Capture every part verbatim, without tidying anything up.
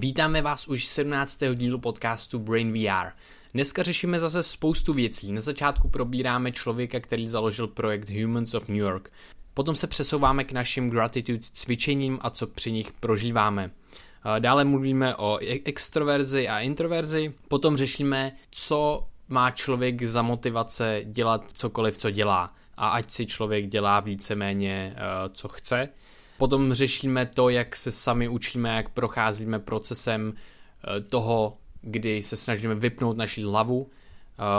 Vítáme vás už sedmnáctého dílu podcastu BrainVR. Dneska řešíme zase spoustu věcí. Na začátku probíráme člověka, který založil projekt Humans of New York. Potom se přesouváme k našim gratitude cvičením a co při nich prožíváme. Dále mluvíme o extroverzi a introverzi. Potom řešíme, co má člověk za motivace dělat cokoliv, co dělá. A ať si člověk dělá víceméně, co chce. Potom řešíme to, jak se sami učíme, jak procházíme procesem toho, kdy se snažíme vypnout naši hlavu.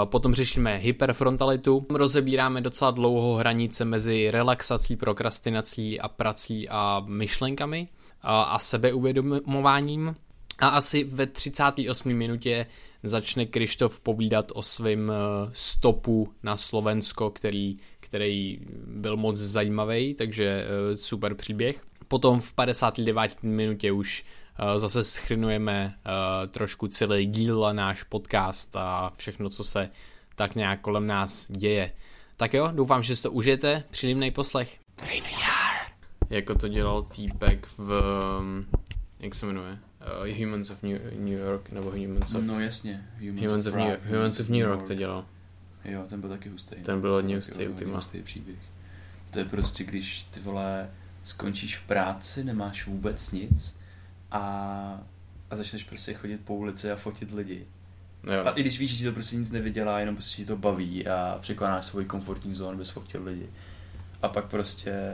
Potom řešíme hyperfrontalitu. Rozebíráme docela dlouho hranice mezi relaxací, prokrastinací a prací a myšlenkami a sebeuvědomováním. A asi ve třicáté osmé minutě začne Krištof povídat o svém stopu na Slovensko, který, který byl moc zajímavý, takže super příběh. Potom v padesáté deváté minutě už zase schrnujeme trošku celý díl a náš podcast a všechno, co se tak nějak kolem nás děje. Tak jo, doufám, že si to užijete. Příjemný poslech. Jako to dělal týpek v... Jak se jmenuje? Uh, Humans of New, New York, nebo Humans of... No jasně, Humans, Humans, of, of, New, Humans of New York to dělal. Jo, ten byl taky hustý. Ten byl hodně hustý u týma. Hustý příběh. To je prostě, když ty vole skončíš v práci, nemáš vůbec nic a, a začneš prostě chodit po ulici a fotit lidi. Jo. A i když víš, že ti to prostě nic nevydělá, jenom prostě ti to baví a překonáš svoji komfortní zónu, bez fotil lidi. A pak prostě...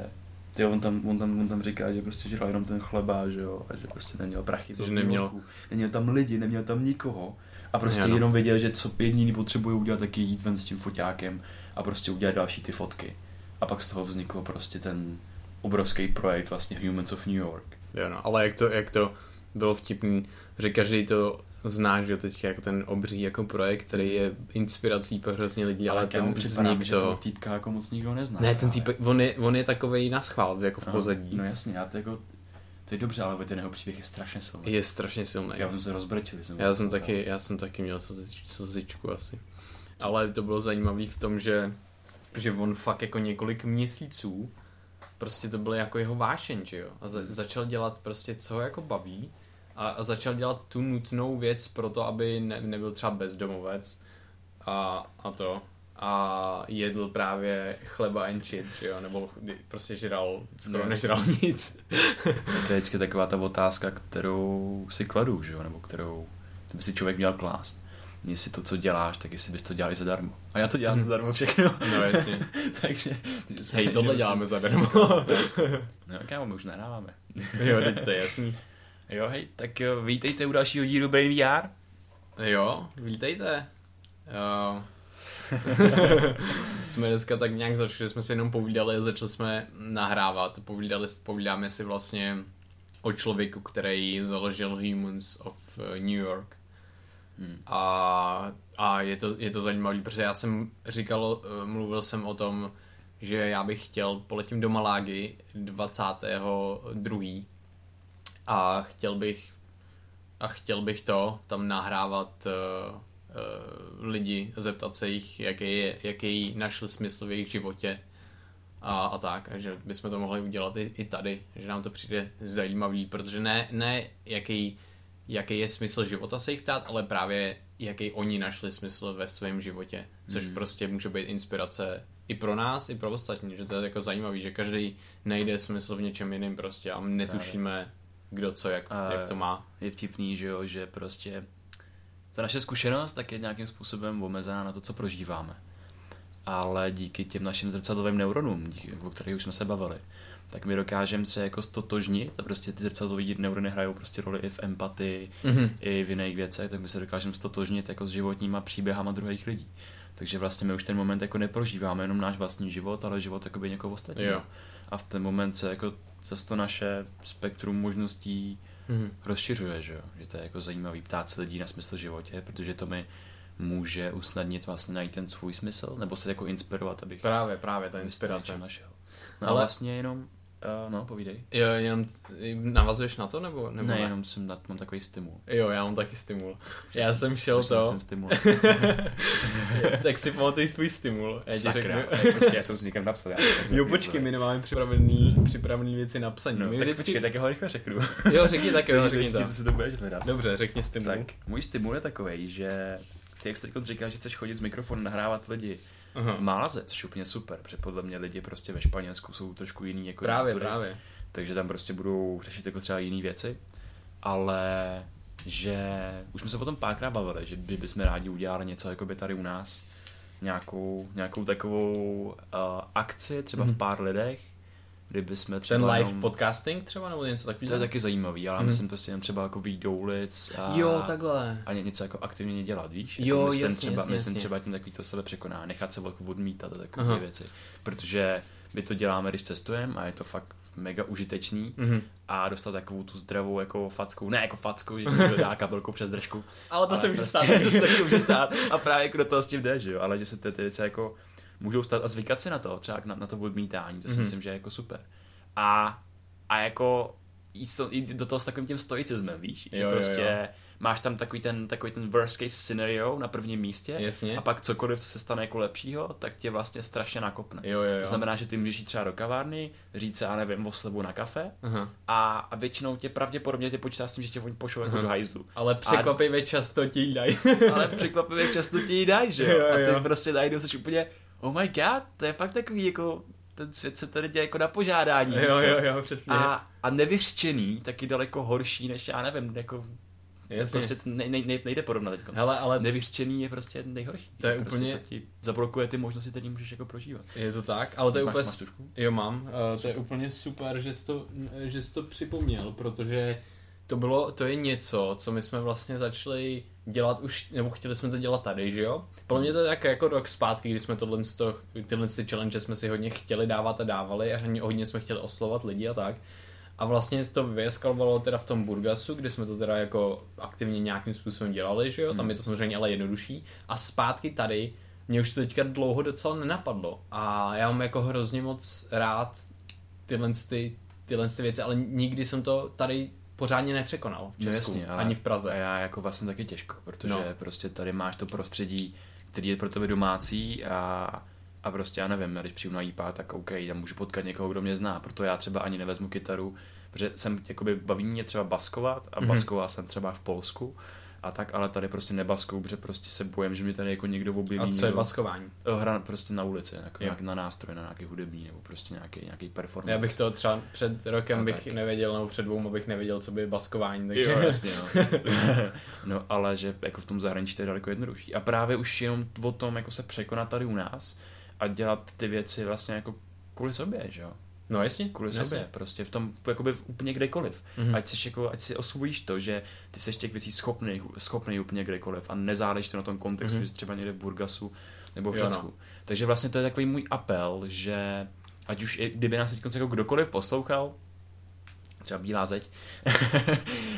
Tyjo, on tam, on tam, on tam říká, že prostě žral jenom ten chleba, že jo, a že prostě neměl prachy. Že neměl. Neměl tam lidi, neměl tam nikoho. A prostě ano. Jenom věděl, že co jediný potřebuje udělat, tak je jít ven s tím foťákem a prostě udělat další ty fotky. A pak z toho vznikl prostě ten obrovský projekt vlastně Humans of New York. Jo no, ale jak to, jak to bylo vtipný, že každý to zná, že teď jako ten obří jako projekt, který je inspirací pro hrozně lidí, ale, ale ten vznik to... toho týpka jako moc nikdo nezná. Ne, ten týpek, on je, on je takovej naschvál, jako v pozadí. No, no jasně, já to jako, to je dobře, ale ten jeho příběh je strašně silný. Je strašně silný. Já jsem se rozbrečil. Jsem já, jsem taky, já jsem taky měl slzičku asi. Ale to bylo zajímavé v tom, že, že on fakt jako několik měsíců prostě to byl jako jeho vášeň, že jo? A za, začal dělat prostě, co ho jako baví. A začal dělat tu nutnou věc pro to, aby ne, nebyl třeba bezdomovec a, a to. A jedl právě chleba and shit, že jo, nebo prostě žral, skoro no, nežral nic. To je vždycky taková ta otázka, kterou si kladu, že jo, nebo kterou by si člověk měl klást. Jestli to, co děláš, tak jestli bys to dělali zadarmo. A já to dělám hmm. zadarmo všechno. No jasně. Takže... Hej, tohle děláme zadarmo. No kámo, my už nahráváme. Jo, to je jasný. Jo, hej, tak jo, vítejte u dalšího dílu BrainVR. Jo, vítejte. Jo. Jsme dneska tak nějak začali, jsme si jenom povídali a začali jsme nahrávat. Povídali, povídáme si vlastně o člověku, který založil Humans of New York. Hmm. A, a je to, je to zajímavé, protože já jsem říkal, mluvil jsem o tom, že já bych chtěl, poletím do Malágy dvacátého druhého A chtěl bych a chtěl bych to tam nahrávat uh, uh, lidi, zeptat se jich, jaký, je, jaký našli smysl v jejich životě a, a tak. A že bychom to mohli udělat i, i tady, že nám to přijde zajímavý, protože ne, ne jaký, jaký je smysl života se jich ptát, ale právě jaký oni našli smysl ve svém životě, což mm. prostě může být inspirace i pro nás, i pro ostatní, že to je jako zajímavý, že každý najde smysl v něčem jiném prostě a netušíme kdo co, jak, uh, jak to má. Je vtipný, že jo, že prostě ta naše zkušenost tak je nějakým způsobem omezená na to, co prožíváme. Ale díky těm našim zrcadlovým neuronům, díky, o kterých už jsme se bavili, tak my dokážeme se jako stotožnit a prostě ty zrcadlové neurony hrajou prostě roli i v empatii, mm-hmm. i v jiných věcech, tak my se dokážeme stotožnit jako s životníma příběhama druhých lidí. Takže vlastně my už ten moment jako neprožíváme jenom náš vlastní život, ale život jakoby někoho ostatního. Yeah. A v ten moment se jako zase to naše spektrum možností hmm. rozšiřuje, že jo? Že to je jako zajímavý ptát se lidí na smysl životě, protože to mi může usnadnit vlastně najít ten svůj smysl, nebo se jako inspirovat, abych... Právě, právě, ta inspirace. Našel. No ale... vlastně jenom Uh, no, povídej. Jo, jenom navazuješ na to, nebo? nebo ne, ne, jenom jsem na, mám takový stimul. Jo, já mám taky stimul. Že já jsem, jsem šel to. Jsem stimul. Tak si pamatuj svůj stimul. Já Sakra. Řeknu... Ej, počkej, já jsem s někým napsal. Já jsem jo, počkej, my nemáme připravený, připravený věci na psaní. No, tak vždycky... počkej, tak já ho rychle řeknu. Jo, řekni tak, jo, řekni to. Si to budeš hledat. Dobře, řekni stimul. Tak, můj stimul je takovej, že... Ty jak jsi teď říkal, že chceš chodit s mikrofonem nahrávat lidi Aha. v Málaze, což je úplně super, protože podle mě lidi prostě ve Španělsku jsou trošku jiný jako právě, kultury, právě. Takže tam prostě budou řešit jako třeba jiný věci, ale že už jsme se potom párkrát bavili, že by bychom rádi udělali něco jako by tady u nás, nějakou, nějakou takovou uh, akci třeba hmm. v pár lidech, kdyby jsme třeba... Ten live jenom... podcasting třeba nebo něco takového? To je taky zajímavý, ale mm. myslím prostě jen třeba jako výjít do ulic a... Jo, takhle. A něco jako aktivně dělat, víš? Jako jo, myslím jasně, třeba, jasně, myslím jasně. Třeba tím takový to sebe překoná, nechat se jako odmítat a takové Aha. věci. Protože my to děláme, když cestujeme a je to fakt mega užitečný mm-hmm. a dostat takovou tu zdravou jako fackou, ne jako fackou, že to dá kabelkou přes držku. Ale to ale se může prostě, stát. To se taky může stát a právě do toho s tím jde, že jo? Ale že se ty věci jako... můžou stát a zvykat si na to, třeba na, na to odmítání, to si mm-hmm. myslím, že je jako super. A, a jako jít, to, jít do toho s takovým tím stoicismem, víš? Že jo, prostě jo, jo. máš tam takový ten, takový ten worst case scenario na prvním místě Jasně. a pak cokoliv, co se stane jako lepšího, tak tě vlastně strašně nakopne. Jo, jo, jo. To znamená, že ty můžeš jít třeba do kavárny, říct se, já nevím, o slevu na kafe uh-huh. a, a většinou tě pravděpodobně ty počítá s tím, že tě oni pošlou jako uh-huh. do hajzlu. Ale překvapivě a... často ti ji dají. Ale překvapivě často ti ji dají, že jo? Jo, jo. A ty prostě najdou, seš úplně oh my god, to je fakt takový jako, ten svět se tady děje jako na požádání. Jo, jo, jo, přesně. A, a nevyřčený, taky daleko horší než, já nevím, jako, jasně. prostě nej, nej, nejde porovnat teď. Hele, ale nevyřčený je prostě nejhorší. To je prostě úplně... To ti zablokuje ty možnosti, které můžeš jako prožívat. Je to tak, ale to je úplně... Jo, mám. Uh, to je úplně super, že jsi to, že jsi to připomněl, protože to bylo, to je něco, co my jsme vlastně začali... dělat už, nebo chtěli jsme to dělat tady, že jo? Podle mě to je tak jako rok zpátky, když jsme tohle, tyhle challenge jsme si hodně chtěli dávat a dávali a hodně jsme chtěli oslovat lidi a tak. A vlastně to vyeskalovalo teda v tom Burgasu, kde jsme to teda jako aktivně nějakým způsobem dělali, že jo? Tam je to samozřejmě ale jednodušší. A zpátky tady, mě už to teďka dlouho docela nenapadlo. A já mám jako hrozně moc rád tyhle, ty, tyhle ty věci, ale nikdy jsem to tady... pořádně nepřekonal v Česku, no jasně, ani v Praze. A já jako vlastně taky těžko, protože no. prostě tady máš to prostředí, který je pro tebe domácí a, a prostě já nevím, když přijdu na iPad, tak OK, tam můžu potkat někoho, kdo mě zná, proto já třeba ani nevezmu kytaru, protože jsem, jakoby baví mě třeba baskovat a mm-hmm. baskoval jsem třeba v Polsku a tak, ale tady prostě nebaskou, protože prostě se bojím, že mě tady jako někdo objeví. A co někdo... je baskování? Hra prostě na ulici, jako na nástroj, na nějaký hudební nebo prostě nějaký, nějaký performance. Já bych to třeba před rokem a bych tak. nevěděl, nebo před dvouma bych nevěděl, co by je baskování, takže... Jo, jasně, no. No, ale že jako v tom zahraničí to je daleko jednodušší. A právě už jenom o tom jako se překonat tady u nás a dělat ty věci vlastně jako kvůli sobě, že jo? No jasně, kvůli jasně. sobě, prostě v tom jakoby úplně kdekoliv, mm-hmm. ať, seš jako, ať si osvojíš to, že ty seš těch věcí schopnej, schopnej úplně kdekoliv a nezáleží to na tom kontextu, mm-hmm. třeba někde v Burgasu nebo v Česku. No. Takže vlastně to je takový můj apel, že ať už i kdyby nás teď jako kdokoliv poslouchal, třeba Bílá zeď,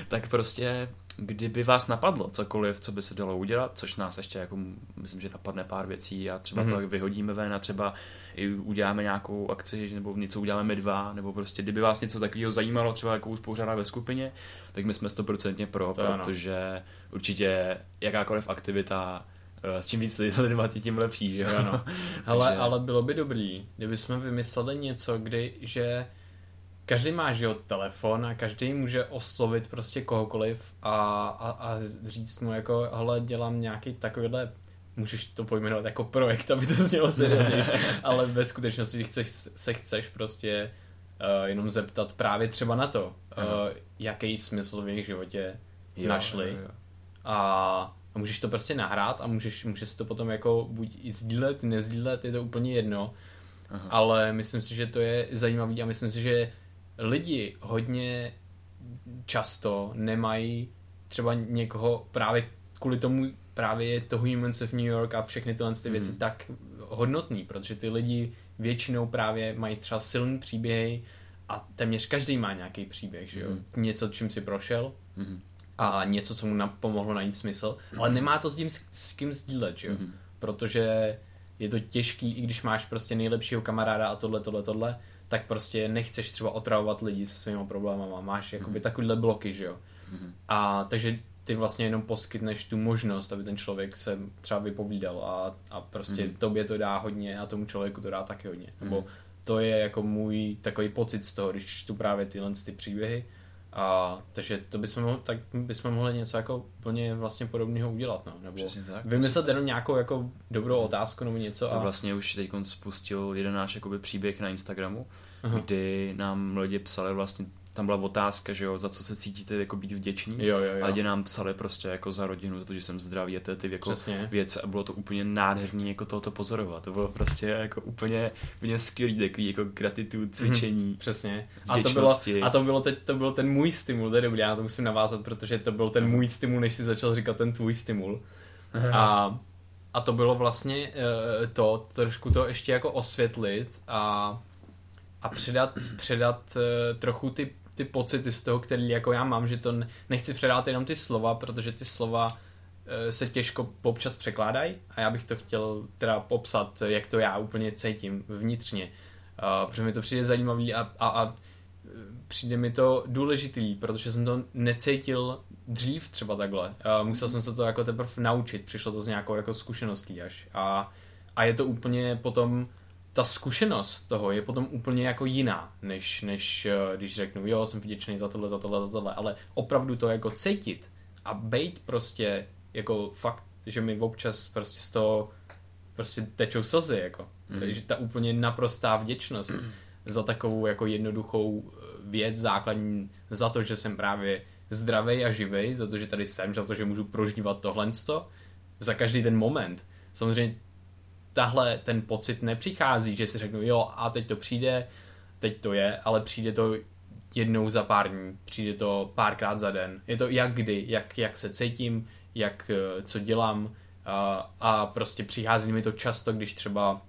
tak prostě kdyby vás napadlo cokoliv, co by se dalo udělat, což nás ještě jako, myslím, že napadne pár věcí a třeba mm-hmm. to vyhodíme ven a třeba i uděláme nějakou akci, nebo něco uděláme my dva, nebo prostě kdyby vás něco takového zajímalo, třeba jako uspořádá ve skupině, tak my jsme stoprocentně pro, to protože ano. určitě jakákoliv aktivita, s čím víc lidma, tím lepší, že jo? Ano. Hele, takže... ale bylo by dobrý, kdyby jsme vymysleli něco, kdy, že každý má, že jo, telefon a každý může oslovit prostě kohokoliv a, a, a říct mu jako, hele, dělám nějaký takovýhle, můžeš to pojmenovat jako projekt, aby to znělo serióznější, ale ve skutečnosti chceš, se chceš prostě uh, jenom zeptat právě třeba na to, uh, jaký smysl v jejich životě jo, našli jo, jo. A, a můžeš to prostě nahrát a můžeš, můžeš to potom jako buď i sdílet, nezdílet, je to úplně jedno, Aha. ale myslím si, že to je zajímavý a myslím si, že lidi hodně často nemají třeba někoho právě kvůli tomu, právě je to Humans of New York a všechny tyhle ty věci hmm. tak hodnotný, protože ty lidi většinou právě mají třeba silný příběhy a téměř každý má nějaký příběh, že jo? Hmm. Něco, čím si prošel hmm. a něco, co mu pomohlo najít smysl, ale nemá to s tím s kým sdílet, že jo? Hmm. Protože je to těžký, i když máš prostě nejlepšího kamaráda a tohle, tohle, tohle, tak prostě nechceš třeba otravovat lidi se svýma problémama, máš jakoby takovýhle bloky, že jo. Mm-hmm. A takže ty vlastně jenom poskytneš tu možnost, aby ten člověk se třeba vypovídal a, a prostě mm-hmm. tobě to dá hodně a tomu člověku to dá taky hodně. Mm-hmm. Nebo to je jako můj takový pocit z toho, když čtu právě tyhle ty příběhy. A, takže to bychom mohli, tak bychom mohli něco jako plně vlastně podobného udělat, no? Nebo přesně tak, vymyslet jenom nějakou jako dobrou otázku nebo něco. To a... vlastně už teď spustil jeden náš jakoby příběh na Instagramu, aha, kdy nám lidi psali vlastně, tam byla otázka, že jo, za co se cítíte jako být vděční, jo, jo, jo. A lidi nám psali prostě jako za rodinu, za to, že jsem zdravý a ty jako přesně věci a bylo to úplně nádherný jako tohoto pozorovat, to bylo prostě jako úplně, úplně skvělý takový jako gratitude cvičení, mm-hmm, přesně. A to bylo, a to bylo, teď, to byl ten můj stimul, to je dobrý, já na to musím navázat, protože to byl ten můj stimul, než si začal říkat ten tvůj stimul. A, a to bylo vlastně to, trošku to ještě jako osvětlit a, a předat, předat trochu ty ty pocity z toho, který jako já mám, že to nechci předávat jenom ty slova, protože ty slova se těžko občas překládají a já bych to chtěl teda popsat, jak to já úplně cítím vnitřně, protože mi to přijde zajímavý a, a, a přijde mi to důležitý, protože jsem to necítil dřív třeba takhle, musel jsem se to jako teprve naučit, přišlo to s nějakou jako zkušeností až a, a je to úplně potom ta zkušenost toho je potom úplně jako jiná, než, než když řeknu, jo, jsem vděčný za tohle, za tohle, za tohle, ale opravdu to jako cítit a bejt prostě jako fakt, že mi občas prostě z toho prostě tečou slzy, jako. Mm. Takže ta úplně naprostá vděčnost mm. za takovou jako jednoduchou věc základní, za to, že jsem právě zdravej a živej, za to, že tady jsem, za to, že můžu prožívat tohlensto, za každý ten moment. Samozřejmě tahle ten pocit nepřichází, že si řeknu, jo, a teď to přijde, teď to je, ale přijde to jednou za pár dní, přijde to párkrát za den. Je to jak kdy, jak, jak se cítím, jak, co dělám a, a prostě přichází mi to často, když třeba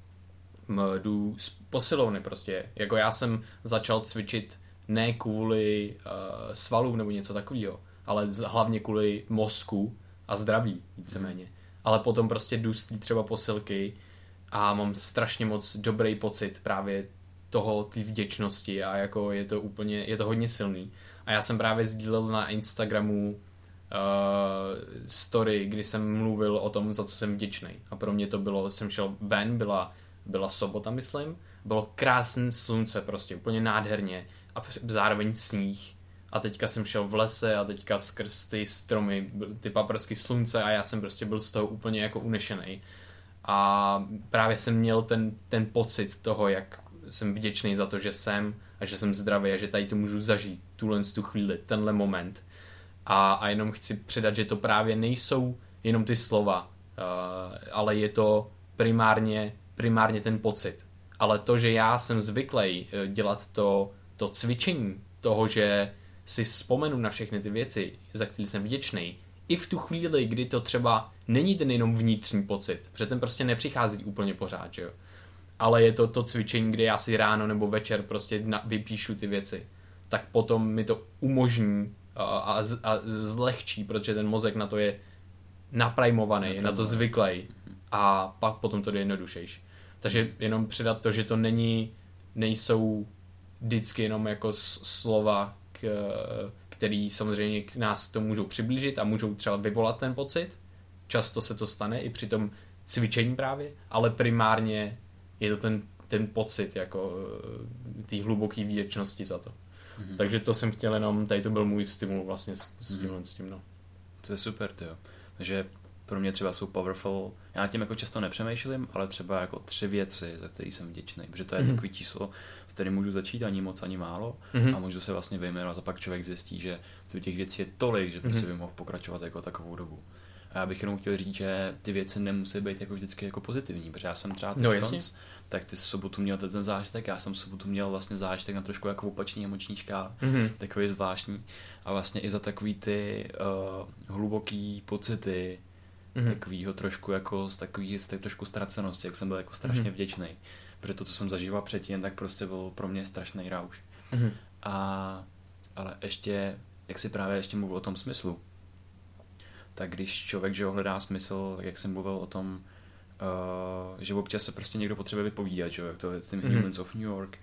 jdu z posilovny prostě. Jako já jsem začal cvičit ne kvůli uh, svalům nebo něco takového, ale hlavně kvůli mozku a zdraví víceméně. Ale potom prostě jdu z tý třeba posilky a mám strašně moc dobrý pocit právě toho, té vděčnosti a jako je to úplně, je to hodně silný. A já jsem právě sdílel na Instagramu uh, story, kdy jsem mluvil o tom, za co jsem vděčný. A pro mě to bylo, jsem šel ven, byla, byla sobota, myslím, bylo krásné slunce prostě, úplně nádherně a zároveň sníh. A teďka jsem šel v lese a teďka skrz ty stromy, ty paprsky slunce a já jsem prostě byl z toho úplně jako unešenej. A právě jsem měl ten, ten pocit toho, jak jsem vděčný za to, že jsem a že jsem zdravý a že tady to můžu zažít, tuhle tu chvíli, tenhle moment. A, a jenom chci předat, že to právě nejsou jenom ty slova, uh, ale je to primárně, primárně ten pocit. Ale to, že já jsem zvyklý dělat to, to cvičení toho, že si vzpomenu na všechny ty věci, za které jsem vděčný, i v tu chvíli, kdy to třeba není ten jenom vnitřní pocit, protože ten prostě nepřichází úplně pořád, že jo. Ale je to to cvičení, kde já si ráno nebo večer prostě na, vypíšu ty věci, tak potom mi to umožní a, a, a zlehčí, protože ten mozek na to je naprajmovaný, je na to zvyklý a pak potom to je jednodušejší. Takže jenom předat to, že to není, nejsou vždycky jenom jako slova, který samozřejmě k nás to můžou přiblížit a můžou třeba vyvolat ten pocit. Často se to stane i při tom cvičení právě, ale primárně je to ten, ten pocit jako té hluboké vděčnosti za to. Mm-hmm. Takže to jsem chtěl jenom, tady to byl můj stimul vlastně s, s tímhle, mm-hmm. s tím, no. To je super, tyjo. Takže pro mě třeba jsou powerful, já tím jako často nepřemýšlím, ale třeba jako tři věci, za které jsem vděčný, protože to je mm-hmm. takový číslo, s kterým můžu začít ani moc, ani málo mm-hmm. a můžu se vlastně vyjmenovat a pak člověk zjistí, že těch věcí je tolik, že prostě mm-hmm. by mohl pokračovat jako takovou dobu. A já bych jenom chtěl říct, že ty věci nemusí být jako vždycky jako pozitivní, protože já jsem třeba no, konc, tak ty v sobotu měl ten zážitek, já jsem v sobotu měl vlastně zážitek na trošku jako opačný emoční škále, mm-hmm. takový zvláštní a vlastně i za takový ty uh, hluboký pocity, mm-hmm. takovýho trošku jako z takový, z tak trošku ztracenosti, jak jsem byl jako strašně mm-hmm. vděčný. Protože to, co jsem zažíval předtím, tak prostě byl pro mě strašný rauš. Mm-hmm. A, ale ještě, jak si právě ještě mluvil o tom smyslu, tak když člověk, že hledá smysl, tak jak jsem mluvil o tom, uh, že občas se prostě někdo potřebuje vypovídat, že? Jak to je tím mm-hmm. Humans of New York,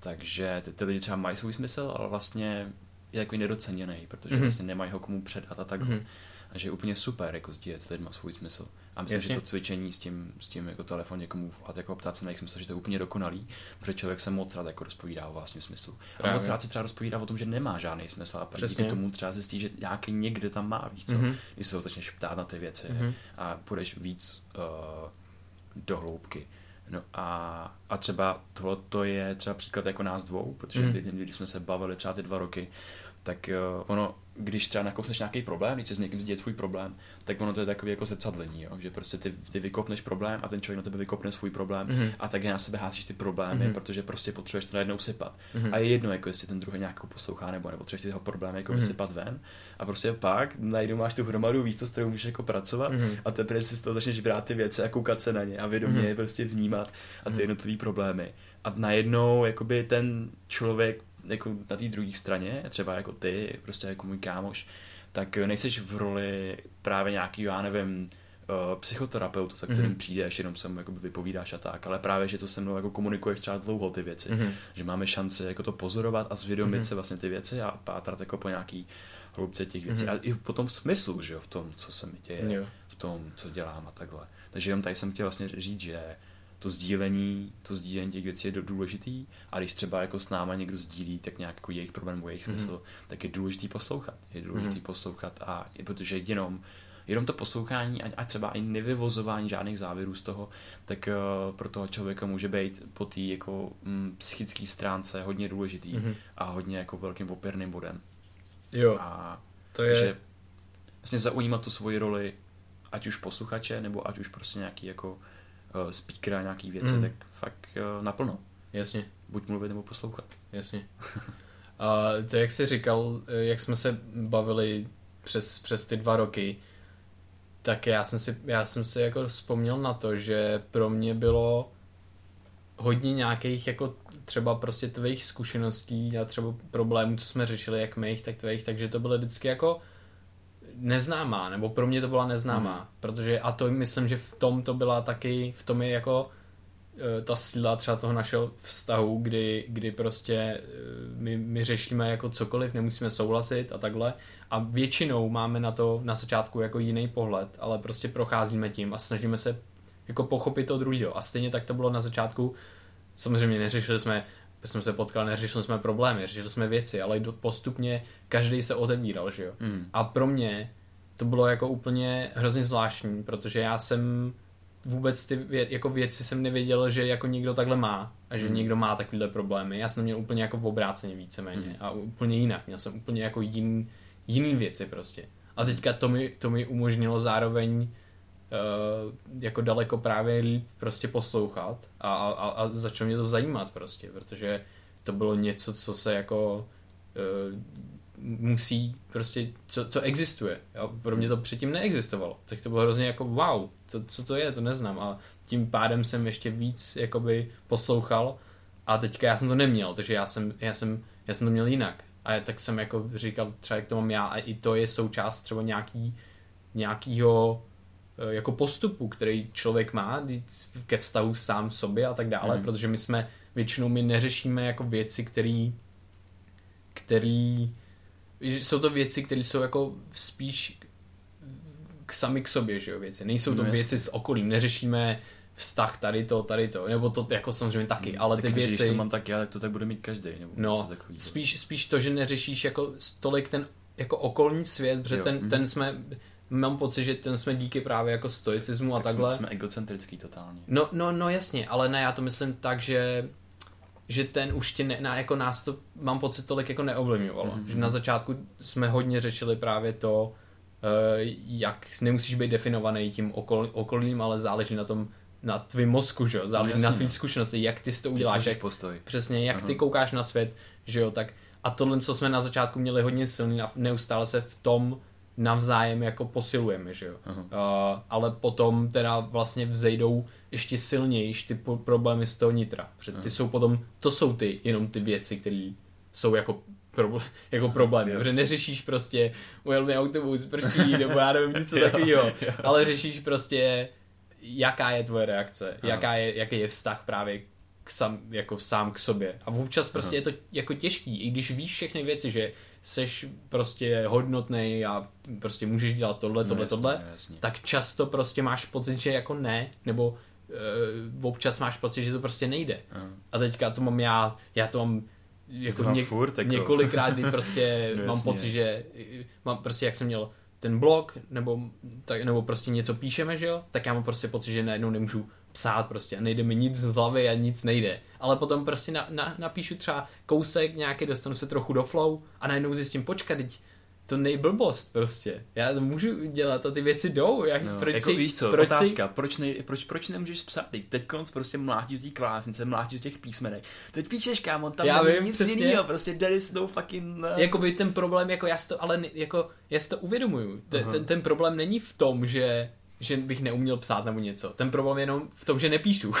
Takže ty, ty lidi třeba mají svůj smysl, ale vlastně je takový nedoceněný, protože mm-hmm. vlastně nemají ho komu předat a takhle. Mm-hmm. A že je úplně super jako sdílet s lidma svůj smysl. A myslím, Jasně. že to cvičení s tím, s tím jako telefon někomu volat, jako ptát se na jejich smysl, že to je úplně dokonalý, protože člověk se moc rád jako rozpovídá o vlastním smyslu. A Právě. moc rád si třeba rozpovídá o tom, že nemá žádný smysl a protože tomu třeba zjistí, že nějaký někde tam má, víc, co? Mm-hmm. Když se ho začneš ptát na ty věci mm-hmm. a půjdeš víc uh, do hloubky. No a, a třeba tohleto je třeba příklad jako nás dvou, protože mm. když, když jsme se bavili třeba ty dva roky, tak uh, ono, když třeba nakousneš nějaký problém, když se s někým sdílet svůj problém, tak ono to je takový jako zrcadlení, jo? Že prostě ty, ty vykopneš problém a ten člověk na tebe vykopne svůj problém mm. a tak je na sebe házíš ty problémy, mm. protože prostě potřebuješ to najednou sypat. Mm. A je jedno, jako jestli ten druhý nějak poslouchá nebo nepotřebuješ ty jeho problémy jako mm. vysypat ven a prostě pak najednou máš tu hromadu víc, co s kterou můžeš jako pracovat mm. a teprve si z toho začneš brát ty věci a koukat se na ně a vědomě mm. je prostě vnímat a ty jednotlivý problémy. A najednou jakoby ten člověk jako na té druhé straně, třeba jako ty, prostě jako můj kámoš, tak nejseš v roli právě nějakýho, já nevím, psychoterapeuta, se kterým mm-hmm. přijdeš, jenom se mu jakoby vypovídáš a tak, ale právě, že to se mnou jako komunikuješ třeba dlouho ty věci, mm-hmm. že máme šanci jako to pozorovat a zvědomit mm-hmm. se vlastně ty věci a pátrat jako po nějaký hloubce těch věcí, mm-hmm. ale i po tom smyslu, že jo, v tom, co se mi děje, mm-hmm. v tom, co dělám a takhle. Takže jenom tady jsem chtěl vlastně říct, že to sdílení, to sdílení těch věcí je důležitý a když třeba jako s náma někdo sdílí, tak nějak jako jejich problém, jejich smysl, mm-hmm. tak je důležitý poslouchat. Je důležitý mm-hmm. poslouchat a protože jenom, jenom to poslouchání a, a třeba i nevyvozování žádných závěrů z toho, tak uh, pro toho člověka může být po té jako mm, psychické stránce hodně důležitý mm-hmm. a hodně jako velkým opěrným bodem. Jo, a to je... Že vlastně zaujímat tu svoji roli, ať už posluchače, nebo ať už prostě nějaký jako speakera nějaký věci, mm. tak fakt uh, naplno. Jasně. Buď mluvit nebo poslouchat. Jasně. A to, jak jsi říkal, jak jsme se bavili přes, přes ty dva roky, tak já jsem si, já jsem si jako vzpomněl na to, že pro mě bylo hodně nějakých jako třeba prostě tvých zkušeností a třeba problémů, co jsme řešili, jak mých, tak tvých, takže to bylo vždycky jako neznámá, nebo pro mě to byla neznámá, mm. protože a to myslím, že v tom to byla taky, v tom je jako e, ta síla třeba toho našeho vztahu, kdy, kdy prostě e, my, my řešíme jako cokoliv, nemusíme souhlasit a takhle a většinou máme na to na začátku jako jiný pohled, ale prostě procházíme tím a snažíme se jako pochopit to druhýho a stejně tak to bylo na začátku, samozřejmě neřešili jsme jsme se potkali, neřešili jsme problémy, řešili jsme věci, ale postupně každý se otevíral, že jo. Mm. A pro mě to bylo jako úplně hrozně zvláštní, protože já jsem vůbec ty vě- jako věci jsem nevěděl, že jako někdo takhle má a že mm. někdo má takovýhle problémy. Já jsem měl úplně jako v obráceně víceméně mm. a úplně jinak. Měl jsem úplně jako jin, jiný věci prostě. A teďka to mi, to mi umožnilo zároveň Uh, jako daleko právě líp prostě poslouchat a, a, a začalo mě to zajímat prostě, protože to bylo něco, co se jako uh, musí prostě, co, co existuje. Jo? Pro mě to předtím neexistovalo. Tak to bylo hrozně jako wow, to, co to je, to neznám. A tím pádem jsem ještě víc jakoby poslouchal a teďka já jsem to neměl, takže já jsem, já jsem, já jsem to měl jinak. A tak jsem jako říkal třeba, jak to mám já a i to je součást třeba nějaký, nějakýho jako postupu, který člověk má ke vztahu sám sobě a tak dále, mm. protože my jsme, většinou my neřešíme jako věci, který, který jsou to věci, které jsou jako spíš k sami k sobě, že jo, věci. Nejsou to no, věci jasný. S okolím, neřešíme vztah tady to, tady to, nebo to jako samozřejmě taky, mm, ale tak ty věci... Když to mám tak já, tak to tak bude mít každý, nebo no, něco takový. Spíš, spíš to, že neřešíš jako tolik ten jako okolní svět, protože jo, ten, mm. ten jsme... Mám pocit, že ten jsme díky právě jako stoicismu a tak takhle. Tak jsme egocentrický totálně. No, no, no jasně, ale ne, já to myslím tak, že, že ten už tě ne, na, jako nás to, mám pocit, tolik jako neovlivňovalo. Mm-hmm. Že na začátku jsme hodně řešili právě to, jak nemusíš být definovaný tím okol, okolím, ale záleží na tom, na tvým mozku, že jo, záleží no, na tvých zkušenosti, jak ty si to uděláš, ty jak, postoj. Přesně, jak uh-huh. ty koukáš na svět, že jo, tak a tohle, co jsme na začátku měli hodně silný, neustále se v tom navzájem jako posilujeme, že jo. Uh, ale potom teda vlastně vzejdou ještě silnější ty po- problémy z toho nitra. Ty Aha. jsou potom, to jsou ty, jenom ty věci, které jsou jako, probl- jako problémy. Protože neřešíš prostě ujel mě autobus prší, nebo já nevím něco takového. Ale řešíš prostě, jaká je tvoje reakce, jaká je, jaký je vztah právě k sam, jako sám k sobě. A občas prostě Aha. je to jako těžký, i když víš všechny věci, že seš prostě hodnotnej a prostě můžeš dělat tohle, tohle, no, tohle, jasný. Tak často prostě máš pocit, že jako ne, nebo uh, občas máš pocit, že to prostě nejde. Aha. A teďka to mám já, já to mám jako to něk- furt, jako. několikrát, kdy prostě no, mám pocit, že mám prostě, jak jsem měl ten blog, nebo, tak, nebo prostě něco píšeme, že jo, tak já mám prostě pocit, že najednou nemůžu psát prostě a nejde mi nic z hlavy a nic nejde. Ale potom prostě na, na, napíšu třeba kousek nějaký, dostanu se trochu do flow a najednou zjistím, počkat, to nejblbost prostě. Já to můžu dělat a ty věci jdou. Jak, no, proč jako si, víš co, proč otázka, si... proč, nej, proč, proč nemůžeš psát? Teď konc prostě mlátí do té klásnice, mlátí do těch písmenek. Teď píšeš, kámo, tam já není vím, nic jinýho, prostě there is no fucking... Jakoby ten problém, jako já si to, ale jako, já si to uvědomuju. Ten, ten, ten problém není v tom, že že bych neuměl psát nebo něco. Ten problém je jenom v tom, že nepíšu.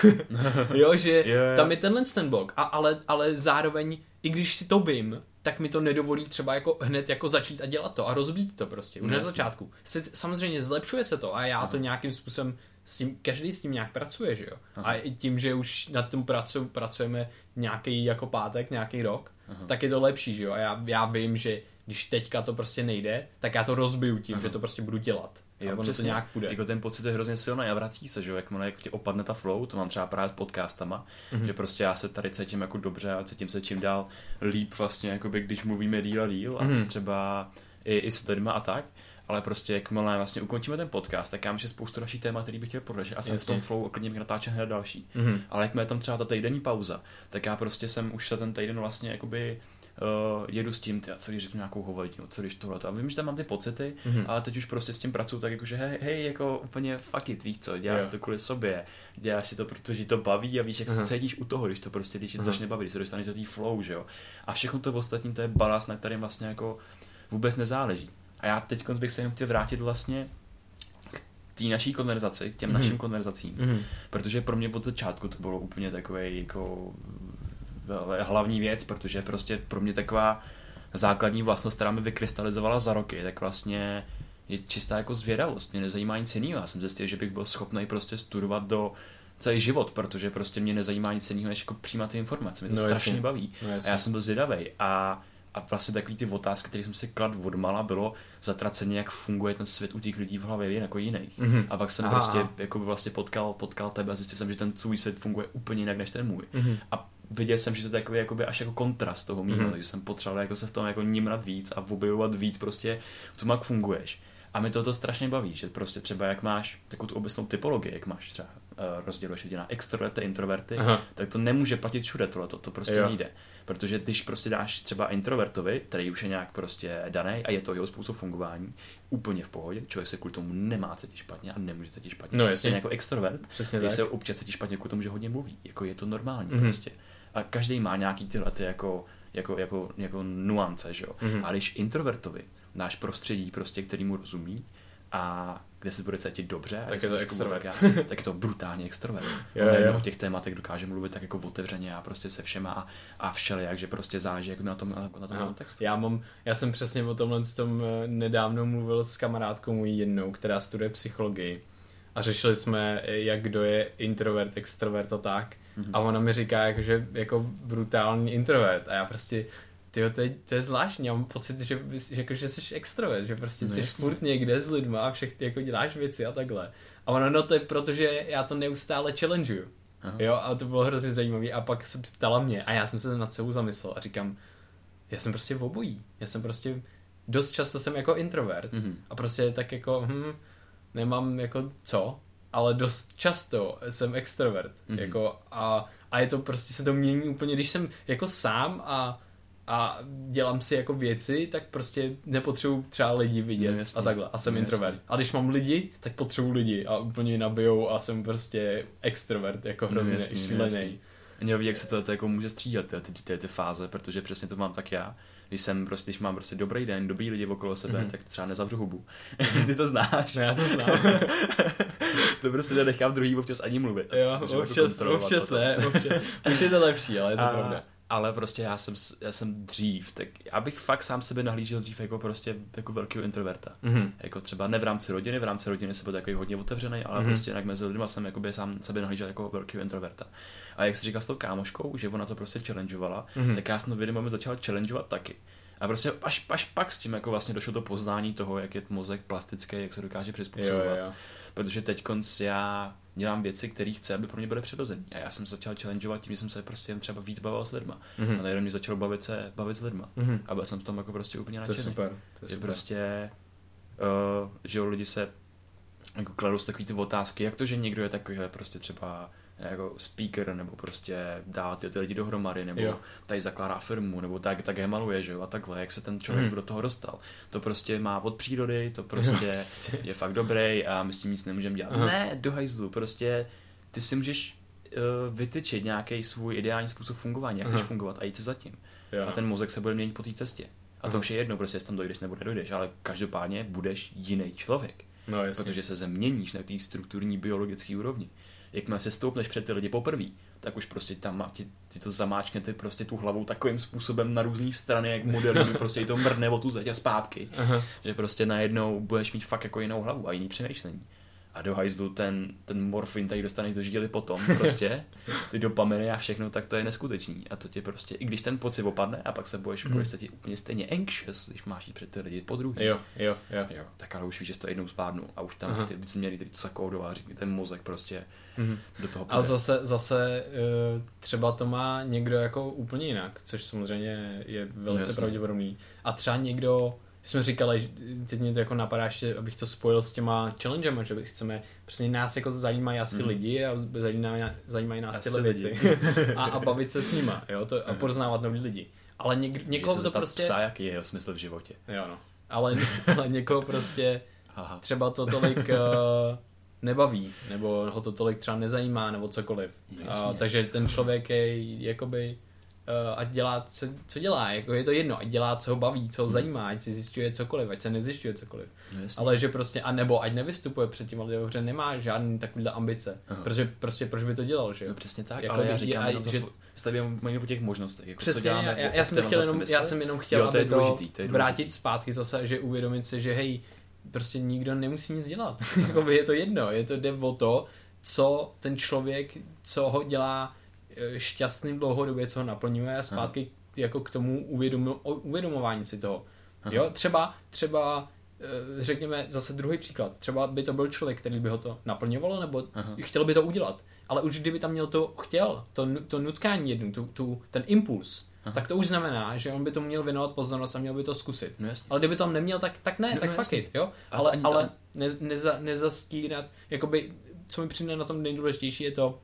Jo, že yeah. tam je tenhle ten blok. A, ale, ale zároveň, i když si to vím, tak mi to nedovolí třeba jako hned jako začít a dělat to a rozbít to prostě. Už na začátku. Se, samozřejmě zlepšuje se to a já Aha. to nějakým způsobem, s tím, každý s tím nějak pracuje, že jo. Aha. A i tím, že už na tom pracu, pracujeme nějaký jako pátek, nějaký rok, Aha. tak je to lepší, že jo. A já, já vím, že když teďka to prostě nejde, tak já to rozbiju tím, Aha. že to prostě budu dělat. Jo, a ono to nějak půjde. Jako ten pocit je hrozně silný a vrací se, že jo, jak, jak tě opadne ta flow, to mám třeba právě s podcastama, mm-hmm. že prostě já se tady cítím jako dobře a cítím se čím dál líp vlastně, jakoby když mluvíme díl a díl a mm-hmm. třeba i, i s lidma a tak, ale prostě jakmile vlastně ukončíme ten podcast, tak já mám ještě spoustu dalších témat, který bych chtěl prořešit a jsem v tom flow a klidně bych natáčel hned další. Mm-hmm. Ale jakmile je tam třeba ta týdenní pauza, tak já prostě jsem už za ten týden vlastně jakoby Uh, jedu s tím, tyjo, co když řeknu nějakou hovodinu, co když tohleto. A vím, že tam mám ty pocity, mm-hmm. ale teď už prostě s tím pracuju tak jako, že hej, hej, jako úplně fuck it, víš co, děláš yeah. to kvůli sobě, děláš si to, protože to baví a víš, jak mm-hmm. se cítíš u toho, když to prostě, když mm-hmm. začne bavit, když se dostaneš do té flow, že jo. A všechno to ostatní, to je balast, na kterém vlastně jako vůbec nezáleží. A já teď bych se jenom chtěl vrátit vlastně k té naší konverzaci, k těm mm-hmm. našim konverzacím, mm-hmm. protože pro mě od začátku to bylo úplně takové jako hlavní věc, protože prostě pro mě taková základní vlastnost, která mi vykrystalizovala za roky, tak vlastně je čistá jako zvědavost, mě nezajímá nic jinýho. Já jsem zjistil, že bych byl schopný prostě studovat do celý život, protože prostě mě nezajímá nic jinýho, než jako přijímat ty informace, mě to no strašně jasný. baví. No a já jsem byl zvědavej a, a vlastně takový ty otázky, které jsem si kladl odmala, bylo zatraceně, jak funguje ten svět u těch lidí v hlavě jinak jako jiných. Mm-hmm. A pak jsem Aha. prostě jako vlastně potkal, potkal tebe a zjistil jsem, že ten tvůj svět funguje úplně jinak než ten můj. Mm-hmm. A viděl jsem, že to je takový jakoby až jako kontrast toho mýho, mm-hmm. takže jsem potřeboval jako se v tom jako nímrat víc a objevovat víc prostě v tom, jak funguješ. A mi toto strašně baví, že prostě třeba jak máš takovou tu obecnou typologii, jak máš třeba uh, rozděluješ lidi na extroverty, introverty, Aha. tak to nemůže platit všude tohleto, to prostě jo. nejde. Protože když prostě dáš třeba introvertovi, který už je nějak prostě daný a je to jeho způsob fungování, úplně v pohodě, člověk se kvůli tomu nemá cítit špatně a nemůže cítit špatně. No, přesně jako extrovert, přesně když tak. se občas cítí špatně kvůli tomu, že hodně mluví, jako je to normální mm-hmm. prostě. A každý má nějaký tyhle ty jako, jako, jako, jako nuance, že jo. Mm-hmm. A když introvertovi náš prostředí, prostě, který mu rozumí a kde se bude cítit dobře, tak je to extrovert. Taká, tak je to brutálně extrovert. O těch tématech dokáže mluvit tak jako otevřeně a prostě se všema a, a všelijak, že prostě záleží jako na tom, na tom kontextu. Já mám, já jsem přesně o tomhle tom nedávno mluvil s kamarádkou mojí jednou, která studuje psychologii. A řešili jsme, jak kdo je introvert, extrovert a tak. Mm-hmm. A ona mi říká, jako, že jako brutální introvert. A já prostě, tyjo, to je, to je zvláštní. Já mám pocit, že, že, jako, že jsi extrovert, že prostě no, jsi furt někde s lidma a všechny jako děláš věci a takhle. A ona, no to je proto, že já to neustále challengeuju. Jo, a to bylo hrozně zajímavé. A pak se ptala mě a já jsem se nad sebou zamyslel a říkám, já jsem prostě v obojí. Já jsem prostě, dost často jsem jako introvert. Mm-hmm. A prostě tak jako, hm, nemám jako co, ale dost často jsem extrovert, mm-hmm. jako a, a je to prostě, se to mění úplně, když jsem jako sám a, a dělám si jako věci, tak prostě nepotřebuji třeba lidi vidět no, jasný, a takhle a jsem no, introvert. Jasný. A když mám lidi, tak potřebuji lidi a úplně nabijou a jsem prostě extrovert, jako hrozně šílený. Mě ví, jak se to jako může střídat, ty, ty, ty, ty fáze, protože přesně to mám tak já. Když jsem prostě, když mám prostě dobrý den, dobrý lidi okolo sebe, mm-hmm. tak třeba nezavřu hubu. Ty to znáš. No, já to znám. To prostě nenechám druhý občas ani mluvit. Jo, občas, jako občas ne, občas. Už je to lepší, ale je to a, pravda. ale prostě já jsem, já jsem dřív, tak já bych fakt sám sebe nahlížel dřív jako prostě jako velkýho introverta. Mm-hmm. Jako třeba ne v rámci rodiny, v rámci rodiny jsem byl takový hodně otevřený, ale mm-hmm. prostě jinak mezi lidmi jsem jako by sám sebe nahlížel jako velkýho introverta. A jak jsi říkal s tou kámoškou, že ona to prostě challengeovala, mm-hmm. tak já jsem to v jeden moment začal challengeovat taky. A prostě až, až pak s tím jako vlastně došlo do poznání toho, jak je mozek plastický, jak se dokáže přizpůsobovat. Jo, jo. Protože teďkonc já dělám věci, které chci, aby pro mě byly přirozené. A já jsem začal challengeovat tím, že jsem se prostě jen třeba víc bavil s lidma. Mm-hmm. A najednou mě začalo bavit se bavit s lidma. Mm-hmm. A byl jsem v tom jako prostě úplně nadšený. To je super. To je že super. Prostě, uh, že lidi se jako kladou takový ty otázky, jak to, že někdo je takovýhle prostě třeba jako speaker, nebo prostě dá ty, ty lidi dohromady, nebo jo. tady zakládá firmu, nebo tak, tak je maluje, že jo, a takhle, jak se ten člověk mm. do toho dostal. To prostě má od přírody, to prostě jo, je fakt dobrý a my s tím nic nemůžeme dělat. Aha. Ne, do hajzlu, prostě ty si můžeš uh, vytyčit nějaký svůj ideální způsob fungování, jak Aha. chceš fungovat a jít se zatím. Jo. A ten mozek se bude měnit po té cestě. A to už je jedno, prostě jestli tam dojdeš nebo nedojdeš, ale každopádně budeš jiný člověk. No, protože se změníš na té strukturní biologické úrovni. Jakmile se stoupneš před ty lidi poprvý, tak už prostě tam ti, ti to zamáčknete prostě tu hlavou takovým způsobem na různý strany, jak modelní, prostě to mrne o tu zeď a zpátky, Aha. že prostě najednou budeš mít fakt jako jinou hlavu a jiný přemýšlení. A do hajzlu ten, ten morfin tady dostaneš do žíly potom prostě, ty dopaminy a všechno, tak to je neskutečný. A to tě prostě, i když ten pocit opadne a pak se budeš, budeš se ti úplně stejně anxious, když máš jít před ty lidi podruhé. Jo, jo, jo, jo. Tak ale už víš, že to jednou spadnu a už tam Aha. ty změny, ty to zakódová, ten mozek prostě mm. do toho půjde. A zase, zase třeba to má někdo jako úplně jinak, což samozřejmě je velice no, pravděpodobný. A třeba někdo... jsme říkali, teď mě to jako napadá ještě, abych to spojil s těma challengema, že chceme, přesně nás jako zajímají asi mm. lidi a zajímají, zajímají nás tyhle věci a, a bavit se s nima, jo, to, a poroznávat nový lidi. Ale něk, někoho to prostě... Psa, jaký je jeho smysl v životě. Jo, no. Ale, ale někoho prostě třeba to tolik uh, nebaví, nebo ho to tolik třeba nezajímá, nebo cokoliv. No, uh, takže ten člověk je jakoby... ať dělá, co, co dělá, jako je to jedno, ať dělá, co ho baví, co ho zajímá, ať si zjišťuje cokoliv, ať se nezjišťuje cokoliv. Jasně. Ale že prostě, anebo ať nevystupuje před tím, ale že nemá žádný takovýhle ambice, Aha. protože prostě proč by to dělal, že jo? No, přesně tak, jako ale já říkám, jenom že... stavím mají po těch možnostech, jako přesně, co děláme. Já, já, jsem chtěl jenom, já jsem jenom chtěl, jo, to aby to důležitý, to vrátit důležitý. Zpátky zase, že uvědomit si, že hej, prostě nikdo nemusí nic dělat, je to jedno, je to jde o to, co ten člověk, co ho dělá šťastný dlouhodobě, co ho naplňuje a zpátky Aha. jako k tomu uvědomu, uvědomování si toho. Jo? Třeba, třeba řekněme zase druhý příklad. Třeba by to byl člověk, který by ho to naplňovalo nebo Aha. chtěl by to udělat. Ale už kdyby tam měl to chtěl, to, to nutkání jednu, tu, tu, ten impuls, Aha. tak to už znamená, že on by to měl věnovat pozornost a měl by to zkusit. No ale kdyby tam neměl, tak, tak ne, no tak no fuck it, jo? Ale, to, ale ne, neza, nezastírat, jakoby, co mi přijde na tom nejdůležitější je to,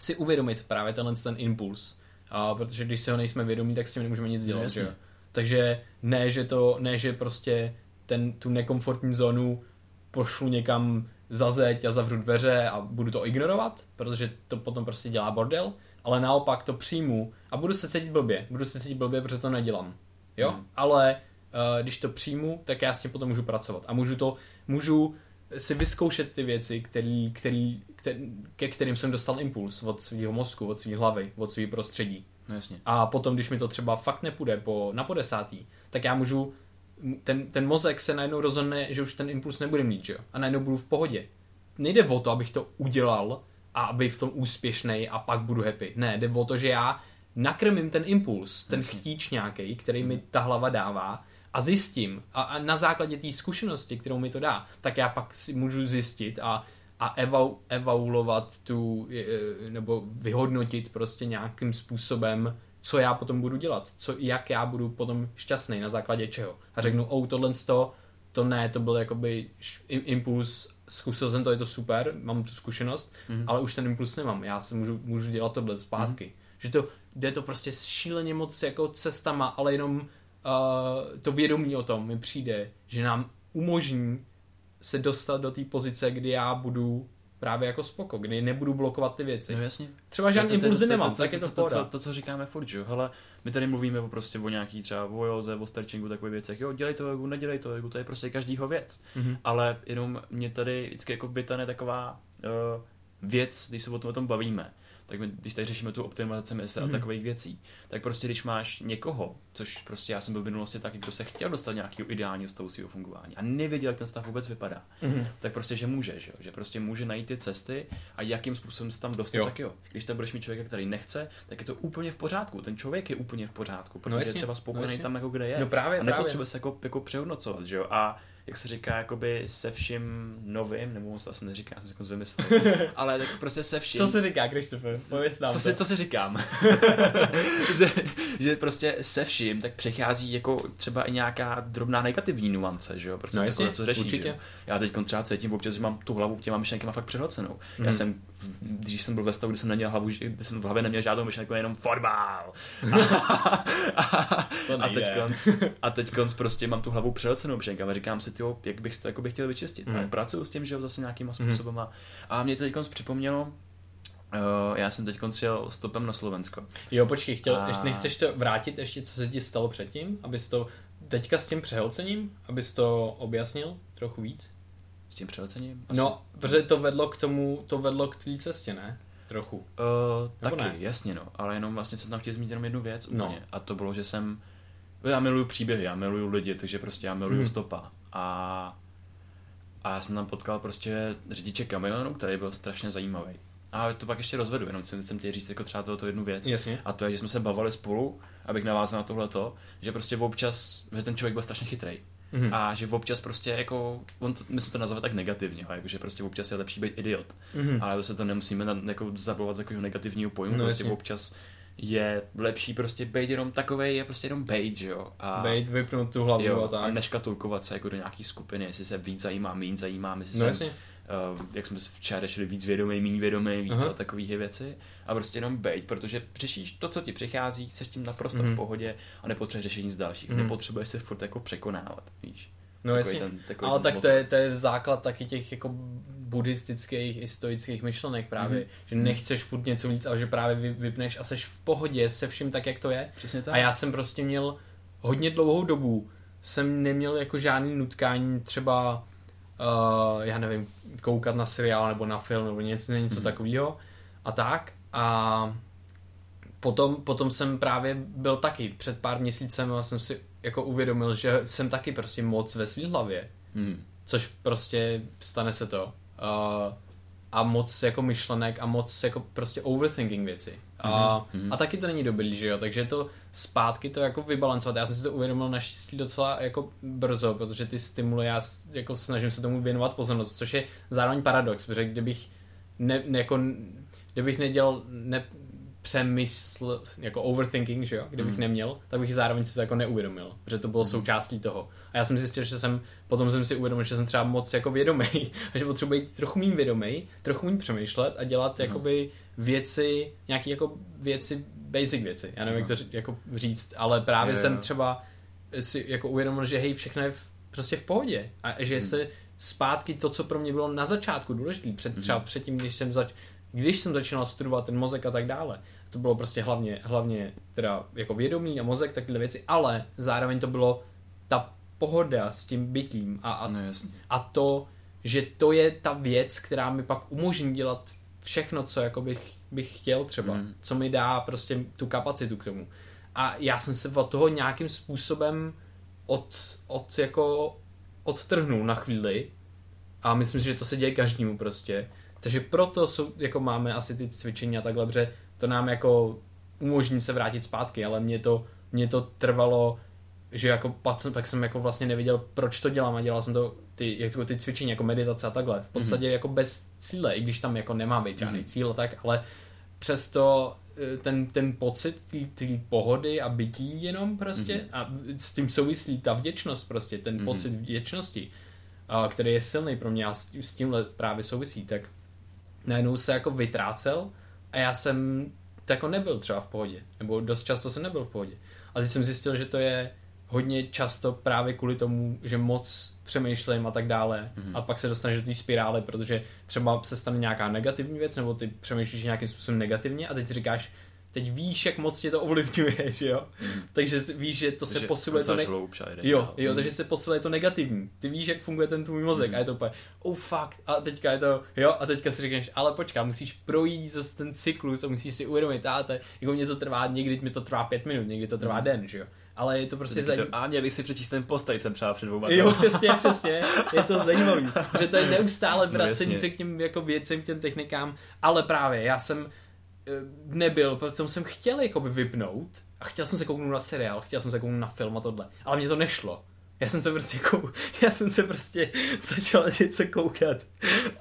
si uvědomit právě tenhle ten impuls. A protože když si ho nejsme vědomí, tak s tím nemůžeme nic dělat. Že? Takže ne, že to, ne, že prostě ten, tu nekomfortní zónu pošlu někam za zeď a zavřu dveře a budu to ignorovat, protože to potom prostě dělá bordel, ale naopak to přijmu a budu se cítit blbě. Budu se cítit blbě, protože to nedělám. Jo? Hmm. Ale uh, když to přijmu, tak já s tím potom můžu pracovat. A můžu to, můžu si vyzkoušet ty věci, který, který, který, ke kterým jsem dostal impuls od svého mozku, od své hlavy, od svého prostředí. No, jasně. A potom, když mi to třeba fakt nepůjde po, na po desátý, tak já můžu, ten, ten mozek se najednou rozhodne, že už ten impuls nebude mít, že jo? A najednou budu v pohodě. Nejde o to, abych to udělal a aby v tom úspěšnej a pak budu happy. Ne, jde o to, že já nakrmím ten impuls, ten jasně. chtíč nějaký, který mi ta hlava dává, a zjistím, a, a na základě té zkušenosti, kterou mi to dá, tak já pak si můžu zjistit a, a evau, evaulovat tu, nebo vyhodnotit prostě nějakým způsobem, co já potom budu dělat, co, jak já budu potom šťastný, na základě čeho. A řeknu, oh, tohle to, to ne, to byl jakoby impuls, zkusil jsem to, je to super, mám tu zkušenost, mm-hmm. ale už ten impuls nemám, já si můžu, můžu dělat tohle zpátky. Mm-hmm. Že to jde to prostě šíleně moc jako cestama, ale jenom Uh, to vědomí o tom mi přijde, že nám umožní se dostat do té pozice, kdy já budu právě jako spoko, kdy nebudu blokovat ty věci. No jasně. Třeba žádný impulzy nemám, tak je to v pohodě. To, co říkáme furt, jo, hele, my tady mluvíme prostě o nějaký třeba o józe, o stretchingu, takové věcech, jo, dělej to, nedělej to, to je prostě každýho věc. Mm-hmm. Ale jenom mě tady vždycky jako vytane taková uh, věc, když se o tom, o tom bavíme, tak my, když tady řešíme tu optimalizaci mysle mm-hmm. a takových věcí, tak prostě když máš někoho, což prostě já jsem byl v minulosti tak, kdo se chtěl dostat nějakého ideálního stavu svého fungování a nevěděl, jak ten stav vůbec vypadá, mm-hmm. tak prostě, že může, že, že prostě může najít ty cesty a jakým způsobem se tam dostat, jo. tak jo. Když tam budeš mít člověka, který nechce, tak je to úplně v pořádku, ten člověk je úplně v pořádku, protože no je třeba spokojený no tam, jako kde je. No právě, a nepotřebuje se jako, jako přehodnocovat, že jo. A jak se říká, jakoby se vším novým, nebo on se asi neříká, jsem se jako vymyslel, ale tak prostě se vším. Co se říká, Krištofe? Pověz nám co to. Se, to se říkám. že, že prostě se vším, tak přechází jako třeba i nějaká drobná negativní nuance, že jo? Prostě no co, jestli, co řeší, určitě. Že? Já teď třeba cítím občas, že mám tu hlavu těma myšlenkama fakt přehlcenou. Mm-hmm. Já jsem, když jsem byl ve stavu, kdy jsem neměl hlavu, kdy jsem v hlavě neměl žádnou myšlenku, jenom fotbal. A, a, a teď konc, a teď konc prostě mám tu hlavu přehlcenou myšlenkama, říkám si, tyjo, jak bych to jako bych chtěl vyčistit. Mm. Pracuju s tím, že jo, zase nějakýma způsobama. Mm. A mě to teďkonc připomnělo, uh, já jsem teďkonc jel stopem na Slovensko. Jo, počkej, chtěl, a... ještě, nechceš to vrátit ještě, co se ti stalo předtím? Abys to, teďka s tím přehlcením, abys to objasnil trochu víc? S tím přehlcením? Asi. No, protože to vedlo k tomu, to vedlo k té cestě, ne? Trochu. Uh, taky, ne? Jasně, no. Ale jenom vlastně jsem tam chtěl zmínit jenom jednu věc úplně. No. A to bylo, že jsem, já miluju příběhy, já miluju lidi, takže prostě já miluju hmm. stopa. A, a já jsem tam potkal prostě řidiče kamionu, který byl strašně zajímavý. A to pak ještě rozvedu, jenom jsem, jsem chtěl říct jako třeba tohoto jednu věc. Jasně. A to je, že jsme se bavili spolu, abych navázal na tohleto, že prostě občas, že ten člověk byl strašně chytrej. Mm-hmm. A že občas prostě jako, on to, my jsme to nazvali tak negativně, jako, že prostě občas je lepší být idiot. Mm-hmm. Ale se to nemusíme na, jako zabavovat takového negativního pojmu, no, prostě jasně. občas... je lepší prostě bejt jenom takovej, je prostě jenom bejt, že jo. A bejt, vypnout tu hlavu jo, a tak. A neškatulkovat se jako do nějaký skupiny, jestli se víc zajímá, míň zajímá, jestli no, se, uh, jak jsme se včera řešili, víc vědomý, míň vědomý, víc a takových věci. A prostě jenom bejt, protože řešíš to, co ti přichází, seš tím naprosto mm. v pohodě a nepotřebuješ řešení z dalších. Mm. Nepotřebuješ se furt jako překonávat, víš. No jasně, ten, ale tak to je, to je základ taky těch jako buddhistických i stoických myšlenek právě, mm. že nechceš furt něco víc, ale že právě vypneš a seš v pohodě se vším tak, jak to je. Přesně tak. A já jsem prostě měl hodně dlouhou dobu, jsem neměl jako žádný nutkání třeba, uh, já nevím, koukat na seriál nebo na film nebo něco, něco mm. takového a tak. A potom, potom jsem právě byl taky, před pár měsícem jsem si jako uvědomil, že jsem taky prostě moc ve svý hlavě, hmm. což prostě stane se to uh, a moc jako myšlenek a moc jako prostě overthinking věci a, hmm. a taky to není dobrý, že jo, takže to zpátky to jako vybalancovat, já jsem si to uvědomil naštěstí docela jako brzo, protože ty stimuly, já jako snažím se tomu věnovat pozornost, což je zároveň paradox, protože kdybych ne, ne, jako, kdybych nedělal ne, přemysl, jako overthinking, že jo, kdybych mm. neměl, tak bych zároveň si to jako neuvědomil, protože to bylo mm. součástí toho. A já jsem zjistil, že jsem, potom jsem si uvědomil, že jsem třeba moc jako vědomej, a že potřebuji být trochu méně vědomej, trochu méně přemýšlet a dělat mm. jakoby věci, nějaký jako věci, basic věci, já nevím, mm. jak to jako říct, ale právě yeah. jsem třeba si jako uvědomil, že hej, všechno je v, prostě v pohodě a že mm. se zpátky to, co pro mě bylo na začátku důležité, před, mm. třeba předtím, když jsem zač Když jsem začínal studovat ten mozek a tak dále, to bylo prostě hlavně, hlavně teda jako vědomí a mozek, takové věci, ale zároveň to bylo ta pohoda s tím bytím a, a, no, a to, že to je ta věc, která mi pak umožní dělat všechno, co jako bych, bych chtěl třeba, mm. co mi dá prostě tu kapacitu k tomu. A já jsem se od toho nějakým způsobem od, od jako odtrhnul na chvíli a myslím si, že to se děje každému prostě. Takže proto jsou, jako máme asi ty cvičení a takhle, protože to nám jako umožní se vrátit zpátky, ale mě to, mě to trvalo, že jako pak jsem jako vlastně nevěděl, proč to dělám a dělal jsem to ty, jako ty cvičení, jako meditace a takhle. V podstatě mm-hmm. jako bez cíle, i když tam jako nemá být žádný mm-hmm. cíl a tak, ale přesto ten, ten pocit té pohody a bytí jenom prostě mm-hmm. a s tím souvislí ta vděčnost prostě, ten mm-hmm. pocit vděčnosti, který je silný pro mě a s tímhle právě souvisí, tak najednou se jako vytrácel a já jsem jako nebyl třeba v pohodě, nebo dost často jsem nebyl v pohodě. A teď jsem zjistil, že to je hodně často právě kvůli tomu, že moc přemýšlím a tak dále mm-hmm. a pak se dostaneš do té spirály, protože třeba se stane nějaká negativní věc, nebo ty přemýšlíš nějakým způsobem negativně a teď říkáš, teď víš, jak moc tě to ovlivňuje, že jo? Takže víš, že to se posiluje to ne... jo, jo, takže se posiluje to negativní. Ty víš, jak funguje ten tvůj mozek, mm. a je to úplně, oh fuck, a teďka je to, jo, a teďka si řekneš, ale počkej, musíš projít zase ten cyklus a musíš si uvědomit, táte, jako mě to trvá, někdy mi to trvá pět minut, někdy to trvá mm. den, že jo? Ale je to prostě zajímavé. A měl bych si přečíst ten post, jsem třeba před dvouma. Jo, přesně, přesně. Je to zajímavé, že to je neustále vracení se k těm jako věcem, k těm technikám, ale právě já jsem nebyl, protože jsem chtěl jakoby vypnout a chtěl jsem se kouknout na seriál, chtěl jsem se kouknout na film a tohle, ale mě to nešlo. Já jsem se prostě kou... já jsem se prostě začal něco koukat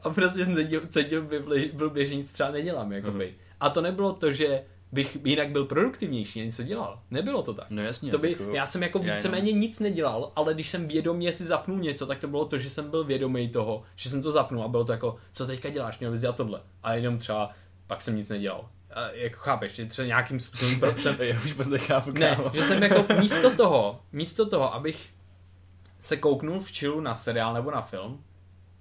a prostě cítil by byl běžníc třeba nedělám, jakoby. Mm. A to nebylo to, že bych jinak byl produktivnější, něco dělal. Nebylo to tak. No jasně. To by, jako, já jsem jako víceméně nic nedělal, ale když jsem vědomě si zapnul něco, tak to bylo to, že jsem byl vědomý toho, že jsem to zapnul a bylo to jako, co teďka děláš, měl bys dělat tohle. A jenom třeba, pak jsem nic nedělal. A jako chápeš, třeba nějakým způsobem jsem... já už moc nechápu, ne, že jsem jako místo toho, místo toho, abych se kouknul v chillu na seriál nebo na film,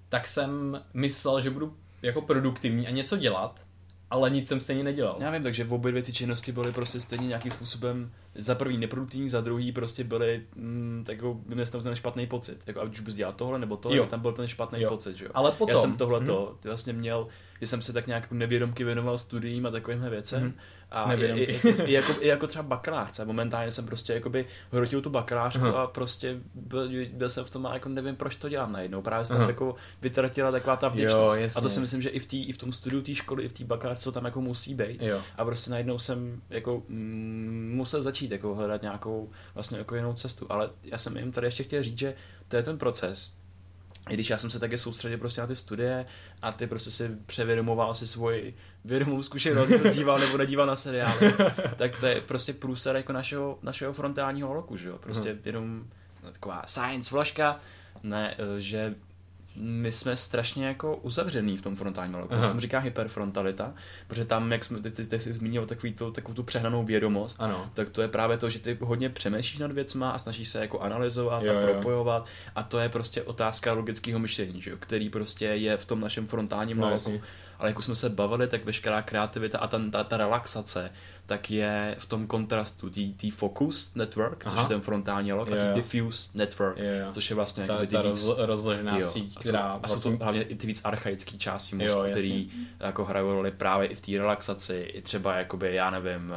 tak jsem myslel, že budu jako produktivní a něco dělat, ale nic jsem stejně nedělal. Já vím, takže v obě dvě ty činnosti byly prostě stejně nějakým způsobem za první neproduktivní, za druhý prostě byly mm, takový, by mě tam ten špatný pocit. Jako, ať už bys dělal tohle nebo tohle, tam byl ten špatný jo. pocit, že jo. Ale potom, já jsem tohleto hm. vlastně měl, že jsem se tak nějak nevědomky věnoval studiím a takovýmhle věcem. Hm. A i, i, i, jako, i jako třeba bakalářce. Momentálně jsem prostě jakoby hrotil tu bakalářku uh-huh. a prostě byl, byl jsem v tom a jako nevím, proč to dělám najednou. Právě jsem uh-huh. tam jako vytratila taková ta vděčnost. Jo, a to si myslím, že i v, tý, i v tom studiu té školy, i v té bakalářce to tam jako musí být. Jo. A prostě najednou jsem jako mm, musel začít jako hledat nějakou vlastně jako jinou cestu. Ale já jsem jim tady ještě chtěl říct, že to je ten proces. I když já jsem se také soustředil prostě na ty studie a ty prostě si převědomoval si svoji vědomou zkušenost, to díval nebo nedíval na seriály, tak to je prostě průser jako našeho, našeho frontálního holoku, že jo? Prostě hmm. jenom taková science vlaška, ne, že my jsme strašně jako uzavřený v tom frontálním holoku, to se říká hyperfrontalita, protože tam, jak jsme, ty, ty jsi zmínil takový tu, takovou tu přehnanou vědomost, ano. tak to je právě to, že ty hodně přemýšlíš nad věcma a snažíš se jako analyzovat jo, a propojovat jo. a to je prostě otázka logického myšlení, že jo? Který prostě je v tom našem frontálním no, holoku. Ale jak jsme se bavili, tak veškerá kreativita a ta, ta, ta relaxace, tak je v tom kontrastu tý focus network, aha. což je ten frontální log, yeah. a tý diffuse network, yeah. což je vlastně ta, ta ty víc... rozložená síť, která... A jsou to hlavně i ty víc archaický části mozku, který jako hrajou roli právě i v té relaxaci, i třeba jakoby, já nevím,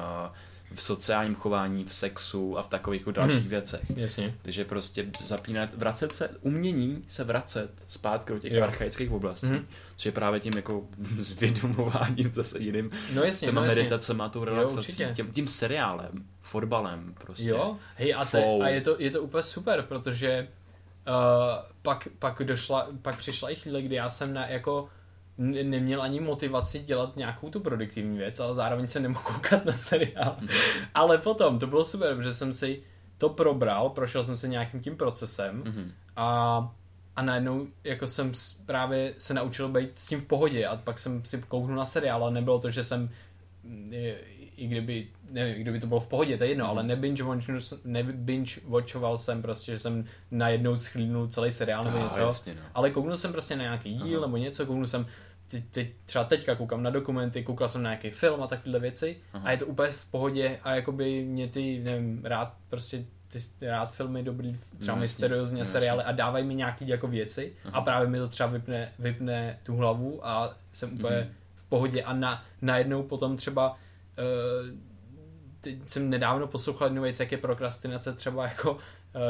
v sociálním chování, v sexu a v takových dalších hmm. věcech. Jasně. Takže prostě zapínat, vracet se, umění se vracet zpátky do těch jo. archaických oblastí, hmm. což je právě tím jako zvědomováním zase jiným no jasně, těma no meditacema, tou relaxací, jo, tím, tím seriálem, fotbalem prostě. Jo, hej a, te, a je, to, je to úplně super, protože uh, pak, pak, došla, pak přišla i chvíle, kdy já jsem na jako neměl ani motivaci dělat nějakou tu produktivní věc, ale zároveň se nemohl koukat na seriál. Mm. Ale potom, to bylo super, protože jsem si to probral, prošel jsem se nějakým tím procesem mm. a, a najednou jako jsem právě se naučil být s tím v pohodě a pak jsem si kouknul na seriál a nebylo to, že jsem i kdyby, nevím, kdyby to bylo v pohodě, to je jedno, mm. ale nebinge-watchoval jsem prostě, že jsem najednou schlínul celý seriál nebo ah, něco, jasně, no. ale kouknul jsem prostě na nějaký díl aha. nebo něco, kouknul jsem Teď, teď, třeba teďka koukám na dokumenty, koukal jsem na nějaký film a takovéhle věci aha. a je to úplně v pohodě a jakoby mě ty, nevím, rád prostě ty rád filmy dobrý, třeba no, mysteriózní a seriály a dávají mi nějaký jako věci aha. a právě mi to třeba vypne, vypne tu hlavu a jsem úplně mhm. v pohodě a na, najednou potom třeba uh, teď jsem nedávno poslouchal jednu věc, jak je prokrastinace třeba jako, uh,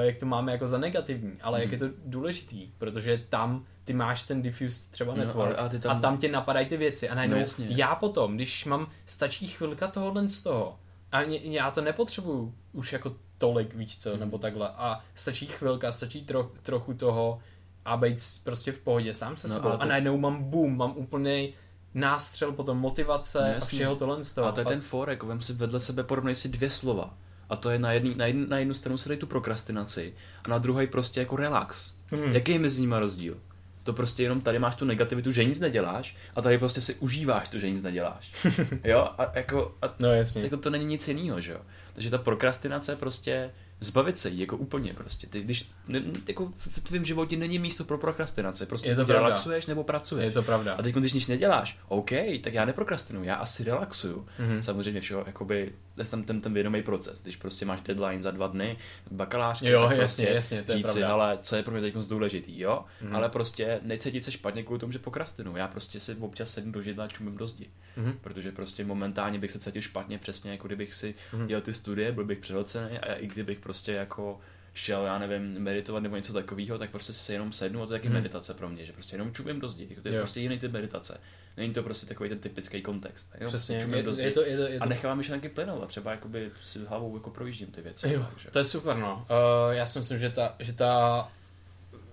jak to máme jako za negativní, ale mhm. jak je to důležitý, protože tam ty máš ten diffused třeba no, network a, tam... a tam tě napadají ty věci a najednou no, já potom, když mám stačí chvilka tohohle z toho a mě, já to nepotřebuju už jako tolik víš co, mm. nebo takhle a stačí chvilka, stačí troch, trochu toho a být prostě v pohodě sám se no, sebou to... a najednou mám boom, mám úplnej nástřel, potom motivace no, a všeho tohle z toho. A to je a... ten forek, vem si vedle sebe, porovnej si dvě slova a to je na, jedný, na, jedn, na jednu stranu se dej tu prokrastinaci a na druhé prostě jako relax. Mm. Jaký je mezi nimi rozdíl? To prostě jenom tady máš tu negativitu, že nic neděláš a tady prostě si užíváš to, že nic neděláš. Jo? A jako, a no, jasně. jako to není nic jinýho, že jo? Takže ta prokrastinace prostě zbavit se jí, jako úplně prostě. Ty, když ne, jako v tvém životě není místo pro prokrastinaci, prostě to relaxuješ nebo pracuješ. Je to pravda. A teď, když nic neděláš, OK, tak já neprokrastinuju, já asi relaxuju. Mm-hmm. Samozřejmě všeho, jakoby, je tam ten, ten vědomý proces, když prostě máš deadline za dva dny, bakalářky, jo, tak jasně, prostě jasně, to je pravda. Si, ale co je pro mě teď důležitý, jo? Mm-hmm. Ale prostě necítit se špatně kvůli tomu, že prokrastinuju. Já prostě si občas sedím do židla a čumím do zdi. Mm-hmm. Protože prostě momentálně bych se cítil špatně, přesně jako kdybych si mm-hmm. dělal ty studie, byl bych přehlcený a i kdybych prostě jako šel, já nevím, meditovat nebo něco takového, tak prostě si se jenom sednu a to je taky mm-hmm. meditace pro mě, že prostě jenom čumím do zdi. To je jo. prostě jiný typ meditace. Není to prostě takový ten typický kontext. Jo? Přesně. Je, dost je to, je to, je to. A nechávám myšlenky plynout a třeba jakoby si hlavou jako projíždím ty věci. Jo, to je super, no. Uh, já si myslím, že ta, že ta,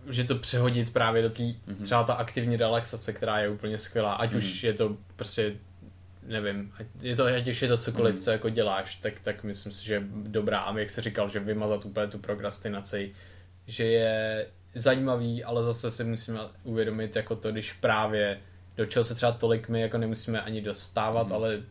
že to přehodit právě do té, mm-hmm. třeba ta aktivní relaxace, která je úplně skvělá, ať mm-hmm. už je to prostě, nevím, je to, ať už je to cokoliv, mm-hmm. co jako děláš, tak, tak myslím si, že dobrá, a jak jsi říkal, že vymazat úplně tu prokrastinaci, že je zajímavý, ale zase si musíme uvědomit jako to, když právě do čeho se třeba tolik my jako nemusíme ani dostávat, mm. ale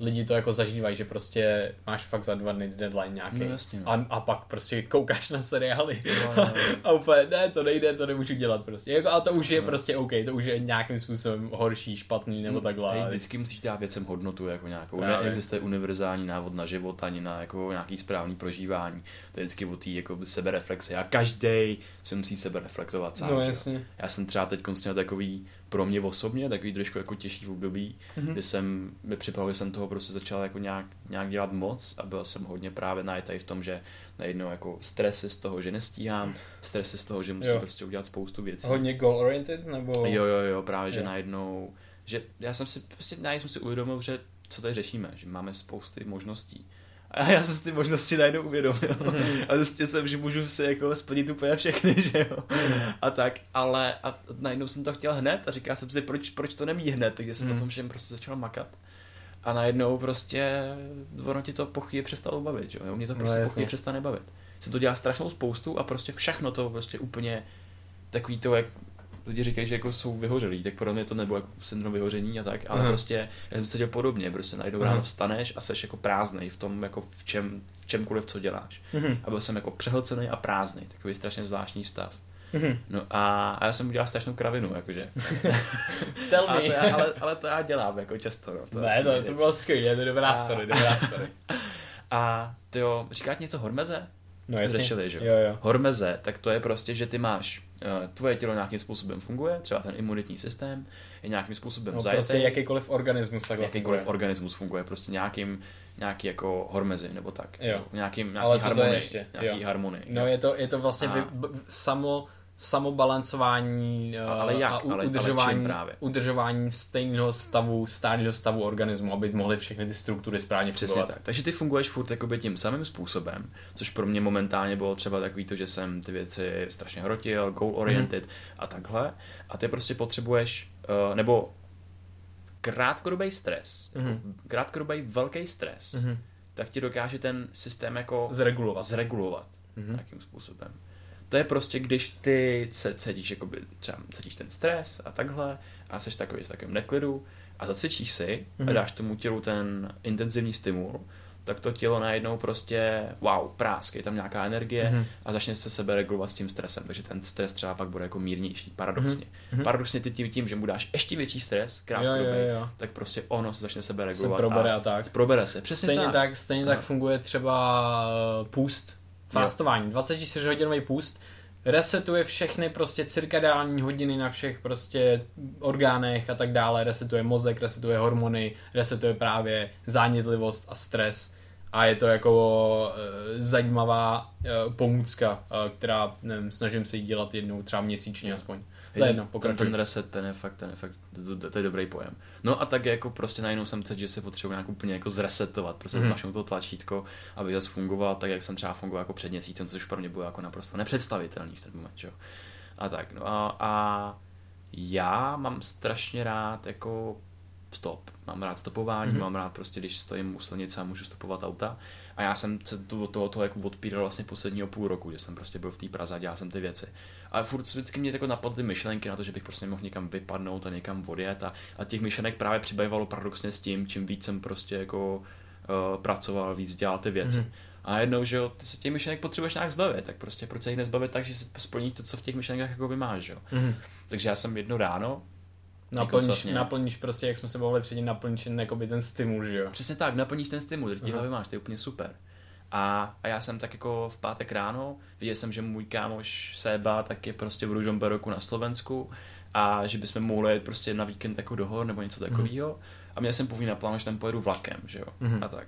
lidi to jako zažívají, že prostě máš fakt za dva dny deadline nějaký. No, jasně, no. A, a pak prostě koukáš na seriály no, no, no. a úplně ne, to nejde, to nemůžu dělat prostě. Jako, a to už je no. prostě OK, to už je nějakým způsobem horší, špatný nebo no, takhle. Hej, vždycky musíš dát věcem hodnotu jako nějakou. Neexistuje univerzální návod na život ani na jako nějaký správný prožívání. To je vždycky o té jako sebereflexe. A každý se musí sebereflektovat sám. No, jasně. Já jsem třeba teď konstantně takový pro mě osobně takový trošku jako těžší v období, mm-hmm. kdy jsem, mi připadalo, že jsem toho prostě začal jako nějak, nějak dělat moc a byl jsem hodně právě najetej v tom, že najednou jako stresy z toho, že nestíhám, stresy z toho, že musím jo. prostě udělat spoustu věcí. Hodně goal oriented nebo? Jo, jo, jo, právě, jo. že najednou, že já jsem si prostě najednou si uvědomil, že co tady řešíme, že máme spousty možností. A já jsem si ty možnosti najednou uvědomil. Mm-hmm. A zjistil jsem, že můžu si jako splnit úplně všechny, že jo. Mm-hmm. A tak, ale a najednou jsem to chtěl hned a říkal jsem si, proč, proč to nemí hned, takže jsem mm-hmm. o tom všem prostě začal makat. A najednou prostě ono ti to po chvíli přestalo bavit, že jo. Mě to prostě no, po chvíli přestane bavit. Jsem to dělal strašnou spoustu a prostě všechno to prostě úplně takový to, jak lidi říkají, že jako jsou vyhořelí, tak pro mě to nebylo jako syndrom vyhoření a tak, ale uh-huh. prostě já jsem se děl podobně, prostě najednou uh-huh. ráno vstaneš a seš jako prázdnej v tom, jako v, čem, v čemkoliv, co děláš. Uh-huh. A byl jsem jako přehlcený a prázdnej, takový strašně zvláštní stav. Uh-huh. No a, a já jsem udělal strašnou kravinu, jakože. Tell me. To já, ale, ale to já dělám jako často, no. To ne, to, to bylo skvělé, to je dobrá a... story, dobrá story. A tyjo, říkáte něco hormeze? No jsme řešili, že jo, jo. Hormeze, tak to je prostě, že ty máš, tvoje tělo nějakým způsobem funguje, třeba ten imunitní systém je nějakým způsobem no, zajetý. Prostě jakýkoliv organismus takhle jakýkoliv funguje. organismus funguje, prostě nějakým, nějaký jako hormezi nebo tak. Jo. Nějakým, nějaký ale co harmonii, to je ještě? Nějaký jo. harmonii. No je to, je to vlastně a... vy, samo, samobalancování a, ale jak? a u, ale, udržování, ale udržování stejného stavu, stálého stavu organismu, aby mohly všechny ty struktury správně fungovat. Tak. Takže ty funguješ furt jakoby tím samým způsobem, což pro mě momentálně bylo třeba takový to, že jsem ty věci strašně hrotil, goal oriented mm. a takhle. A ty prostě potřebuješ, uh, nebo krátkodobý stres, mm. jako krátkodobý velký stres, mm. tak ti dokáže ten systém jako zregulovat, zregulovat mm. nějakým způsobem. To je prostě, když ty se cítíš, jakoby, třeba cítíš ten stres a takhle a seš takový s takovým neklidu a zacvičíš si mm-hmm. a dáš tomu tělu ten intenzivní stimul, tak to tělo najednou prostě wow, prásk, je tam nějaká energie mm-hmm. a začne se sebe regulovat s tím stresem, takže ten stres třeba pak bude jako mírnější, paradoxně. Mm-hmm. Paradoxně ty tím, tím, že mu dáš ještě větší stres, krátkodobý, tak prostě ono se začne sebe regulovat se probere a, a tak. probere se. Přesně stejně tak, tak, stejně tak funguje třeba půst. Fastování, dvacetičtyřhodinový půst resetuje všechny prostě cirkadiální hodiny na všech prostě orgánech a tak dále, resetuje mozek, resetuje hormony, resetuje právě zánětlivost a stres a je to jako e, zajímavá e, pomůcka, e, která nevím, snažím se jí dělat jednou třeba měsíčně no. aspoň. Jedno, ten, ten reset, ten je fakt, ten je fakt, to, to, to je dobrý pojem. No a tak jako prostě najednou jsem cítil, že se potřebuji nějak úplně jako zresetovat, prostě mm-hmm. zmašnout to tlačítko, aby zase fungoval tak, jak jsem třeba fungoval jako před měsícem, což pro mě bylo jako naprosto nepředstavitelný v ten moment, jo. A tak, no a, a já mám strašně rád jako stop, mám rád stopování, mm-hmm. mám rád prostě, když stojím u silnice a můžu stopovat auta. A já jsem se od toho, toho jako odpíral vlastně posledního půl roku, že jsem prostě byl v té Praze a dělal jsem ty věci. A furt vždycky mě jako napadly myšlenky na to, že bych prostě mohl někam vypadnout a někam odjet a, a těch myšlenek právě přibývalo paradoxně s tím, čím víc jsem prostě jako uh, pracoval, víc dělal ty věci. Mm-hmm. A jednou, že jo, ty se těch myšlenek potřebuješ nějak zbavit, tak prostě proč se jich nezbavit tak, že se splní to, co v těch myšlenkách jako by máš, jo. Mm-hmm. Takže já jsem jedno ráno naplníš, vlastně, naplníš prostě, jak jsme se bavili předtím, naplníš jakoby ten stimul, že jo. Přesně tak, naplníš ten stimul, ty hlavy máš, to je úplně super. A, a já jsem tak jako v pátek ráno, viděl jsem, že můj kámoš Seba tak je prostě v Ružomberoku na Slovensku a že bychom mohli jít prostě na víkend jako do hor nebo něco takového. Mm-hmm. A měl jsem původně na plánu, že tam pojedu vlakem, že jo, mm-hmm. a tak.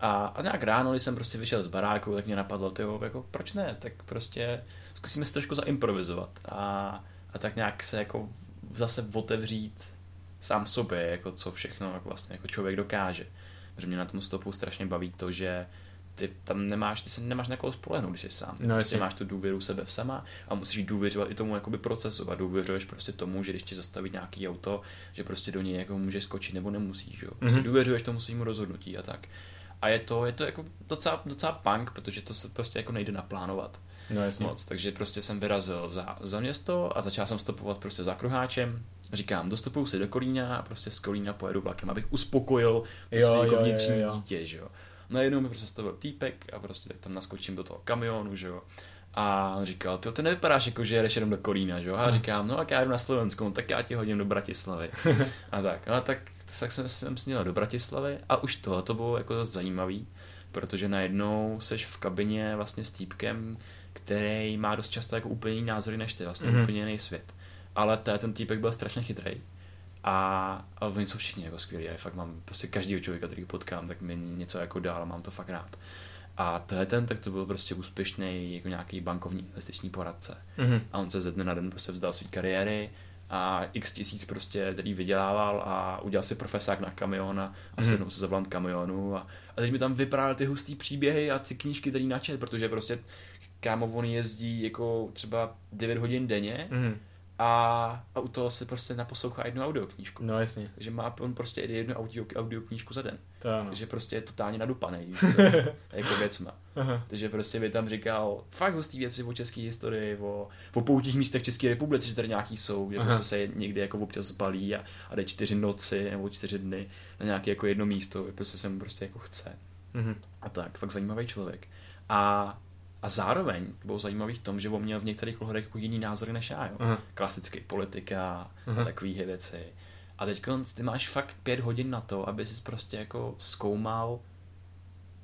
A, a nějak ráno, když jsem prostě vyšel z baráku, tak mě napadlo, tyjo, jako proč ne, tak prostě zkusíme se trošku zaimprovizovat a, a tak nějak se jako zase otevřít sám sobě, jako co všechno jako vlastně jako člověk dokáže. Protože mě na tom stopu strašně baví to, že ty tam nemáš, ty se nemáš na koho spolehnout, když jsi sám. No, prostě máš tu důvěru sebe v sama a musíš důvěřovat i tomu jakoby procesu a důvěřuješ prostě tomu, že když ti zastaví nějaký auto, že prostě do něj jako můžeš skočit nebo nemusíš, jo. Prostě mm-hmm. důvěřuješ tomu svému rozhodnutí a tak. A je to, je to jako docela, docela punk, protože to se prostě jako nejde naplánovat. No, moc. Takže prostě jsem vyrazil za, za město a začal jsem stopovat prostě za kruháčem. Říkám, dostupuju si do Kolína a prostě z Kolína pojedu vlakem, abych uspokojil to své jako vnitřní jo, jo. dítě, že jo. Najednou mi prostě stavil týpek a prostě tak tam naskočím do toho kamionu, že jo. A on říkal, ty nevypadáš jako, že jedeš jenom do Kolína, že jo. A říkám, no a já jdu na Slovensku, tak já ti hodím do Bratislavy. A tak, no a tak, tak jsem, jsem sněl do Bratislavy a už tohle to bylo jako dost zajímavý, protože najednou seš v kabině vlastně s týpkem, který má dost často jako úplně jiný názory než ty, vlastně mm-hmm. úplně jiný svět. Ale tady ten týpek byl strašně chytrý. A, a oni jsou všichni jako skvělí, já fakt mám prostě každýho člověka, který potkám, tak mi něco jako dál, mám to fakt rád. A tohle ten, tak to byl prostě úspěšný jako nějaký bankovní investiční poradce. Mm-hmm. A on se ze dne na den prostě vzdal své kariéry a x tisíc prostě, který vydělával a udělal si profesák na kamion a, a mm-hmm. sednul se za volant kamionu a, a teď mi tam vyprávěl ty hustý příběhy a ty knížky, který načet, protože prostě kámo, on jezdí jako třeba devět hodin denně, mm-hmm. A, a u toho se prostě naposlouchá jednu audioknížku. No jasně. Takže má on prostě jednu audio, audioknížku za den. To, no. Takže prostě je totálně nadupanej, co jako věcma. Aha. Takže prostě by tam říkal fakt hustý věci o české historii, o, o poutích místech v České republice, že tady nějaký jsou, že Aha. prostě se někdy jako občas zbalí a, a jde čtyři noci nebo čtyři dny na nějaké jako jedno místo, prostě se mu prostě jako chce. Mhm. A tak, fakt zajímavý člověk. A A zároveň bylo zajímavý v tom, že on měl v některých ohledech jako jiný názory než já, jo. Uh-huh. Klasicky politika, uh-huh. takovýhle věci. A teď ty máš fakt pět hodin na to, aby jsi prostě jako zkoumal,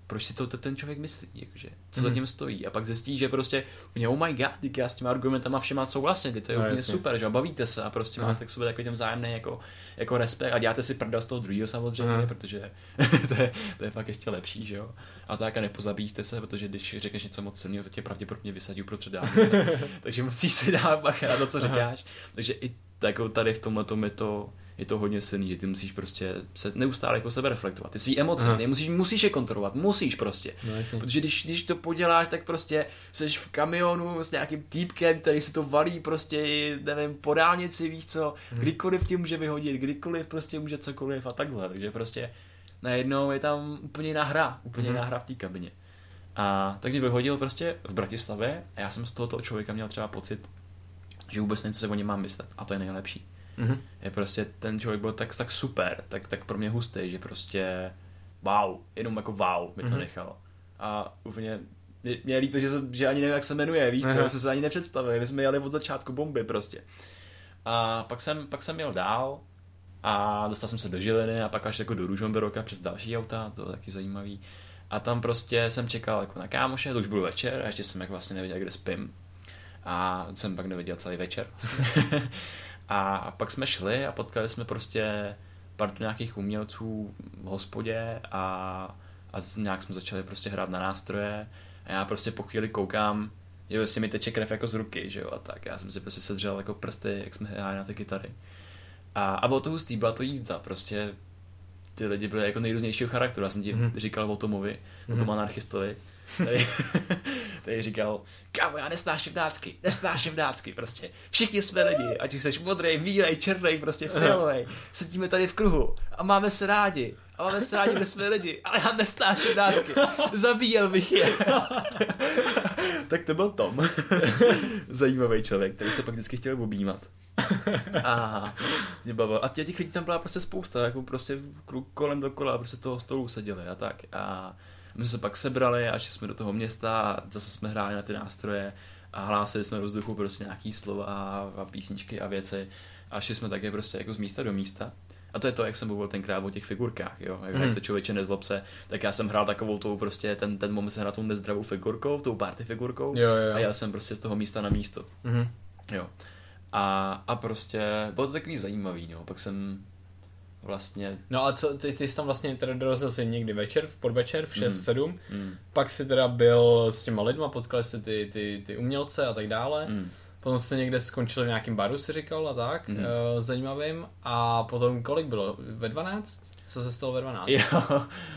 proč si to ten člověk myslí, jakože, co uh-huh. za tím stojí. A pak zjistíš, že prostě, oh my god, díky, já s těma argumentama všema souhlasím, to je no, úplně jasný. Super, že a bavíte se a prostě uh-huh. máte k sobě takový ten vzájemný jako, jako respekt a děláte si prdel z toho druhého samozřejmě, uh-huh. protože to, je, to je fakt ještě lepší, že jo. A tak a nepozabíjíte se, protože když řekneš něco moc silného, to tě pravděpodobně vysadí uprostřed dálnice. Takže musíš si dát bacha na to, co říkáš. Aha. Takže i jako tady v tomhle tom je to, je to hodně silný, že ty musíš prostě se neustále jako sebe reflektovat. Ty svý emoce, musíš, musíš je kontrolovat, musíš prostě. No, protože když, když to poděláš, tak prostě seš v kamionu s nějakým týpkem, který si to valí prostě, nevím, po dálnici, víš co, hmm. kdykoliv tě může vyhodit, kdykoliv prostě může cokoliv a takhle. Takže prostě najednou je tam úplně jiná hra, úplně jiná hra v té kabině. A tak mě vyhodil prostě v Bratislavě a já jsem z tohoto člověka měl třeba pocit, že vůbec něco se o něm mám myslet a to je nejlepší. Mm-hmm. Je prostě ten člověk byl tak, tak super, tak, tak pro mě hustý, že prostě wow, jenom jako wow mi to mm-hmm. nechalo. A úplně mě, mě líto, že, se, že ani nevím, jak se jmenuje, víš co, mm-hmm. jsme se ani nepředstavili, my jsme jeli od začátku bomby prostě. A pak jsem, pak jsem jel dál a dostal jsem se do Žiliny a pak až jako do Ružomberoka přes další auta, to je taky zajímavý. A tam prostě jsem čekal jako na kámoše, to už byl večer a ještě jsem jak vlastně nevěděl, kde spím. A jsem pak nevěděl celý večer. a, a pak jsme šli a potkali jsme prostě partu nějakých umělců v hospodě a, a nějak jsme začali prostě hrát na nástroje. A já prostě po chvíli koukám, jo, jestli mi teče krev jako z ruky, že jo, a tak. Já jsem si prostě sedřel jako prsty, jak jsme hráli na ty kytary. A, a bylo to hustý, byla to jízda, prostě ty lidi byly jako nejrůznějšího charakteru, já jsem ti mm-hmm. říkal o Tomovi, mm-hmm. o tom anarchistovi, tady, tady říkal, kámo, já nesnáším dácky, nesnáším dácky, prostě, všichni jsme lidi, ať už seš modrej, bílej, černej, prostě fialovej, sedíme tady v kruhu a máme se rádi, a máme se rádi, kde jsme lidi, ale já nesnáším dácky, zabíjel bych je. Tak to byl Tom, zajímavý člověk, který se pak vždycky chtěl objímat. Aha, mě bavil. A těch lidí tam byla prostě spousta, jako prostě kolem dokola, prostě toho stolu seděli a tak. A My jsme se pak sebrali a šli jsme do toho města a zase jsme hráli na ty nástroje a hlásili jsme do vzduchu prostě nějaký slova a písničky a věci a šli jsme také prostě jako z místa do místa. A to je to, jak jsem mluvil tenkrát o těch figurkách, jo, jak hraješ to Člověče nezlob se, tak já jsem hrál takovou tou prostě, ten, ten moment se hrál tou nezdravou figurkou, tou party figurkou jo, jo. a já jsem prostě z toho místa na místo, mm-hmm. jo. A, a prostě, bylo to takový zajímavý, no, pak jsem vlastně... No a co, ty, ty jsi tam vlastně teda dorazil si někdy večer, v podvečer, v šest sedm, mm. mm. pak jsi teda byl s těma lidma, potkali jste ty, ty, ty umělce a tak dále, mm. potom jste někde skončili v nějakém baru, si říkal, a tak, mm. e, zajímavým. A potom kolik bylo? Ve dvanáct? Co se stalo ve dvanáct? Jo.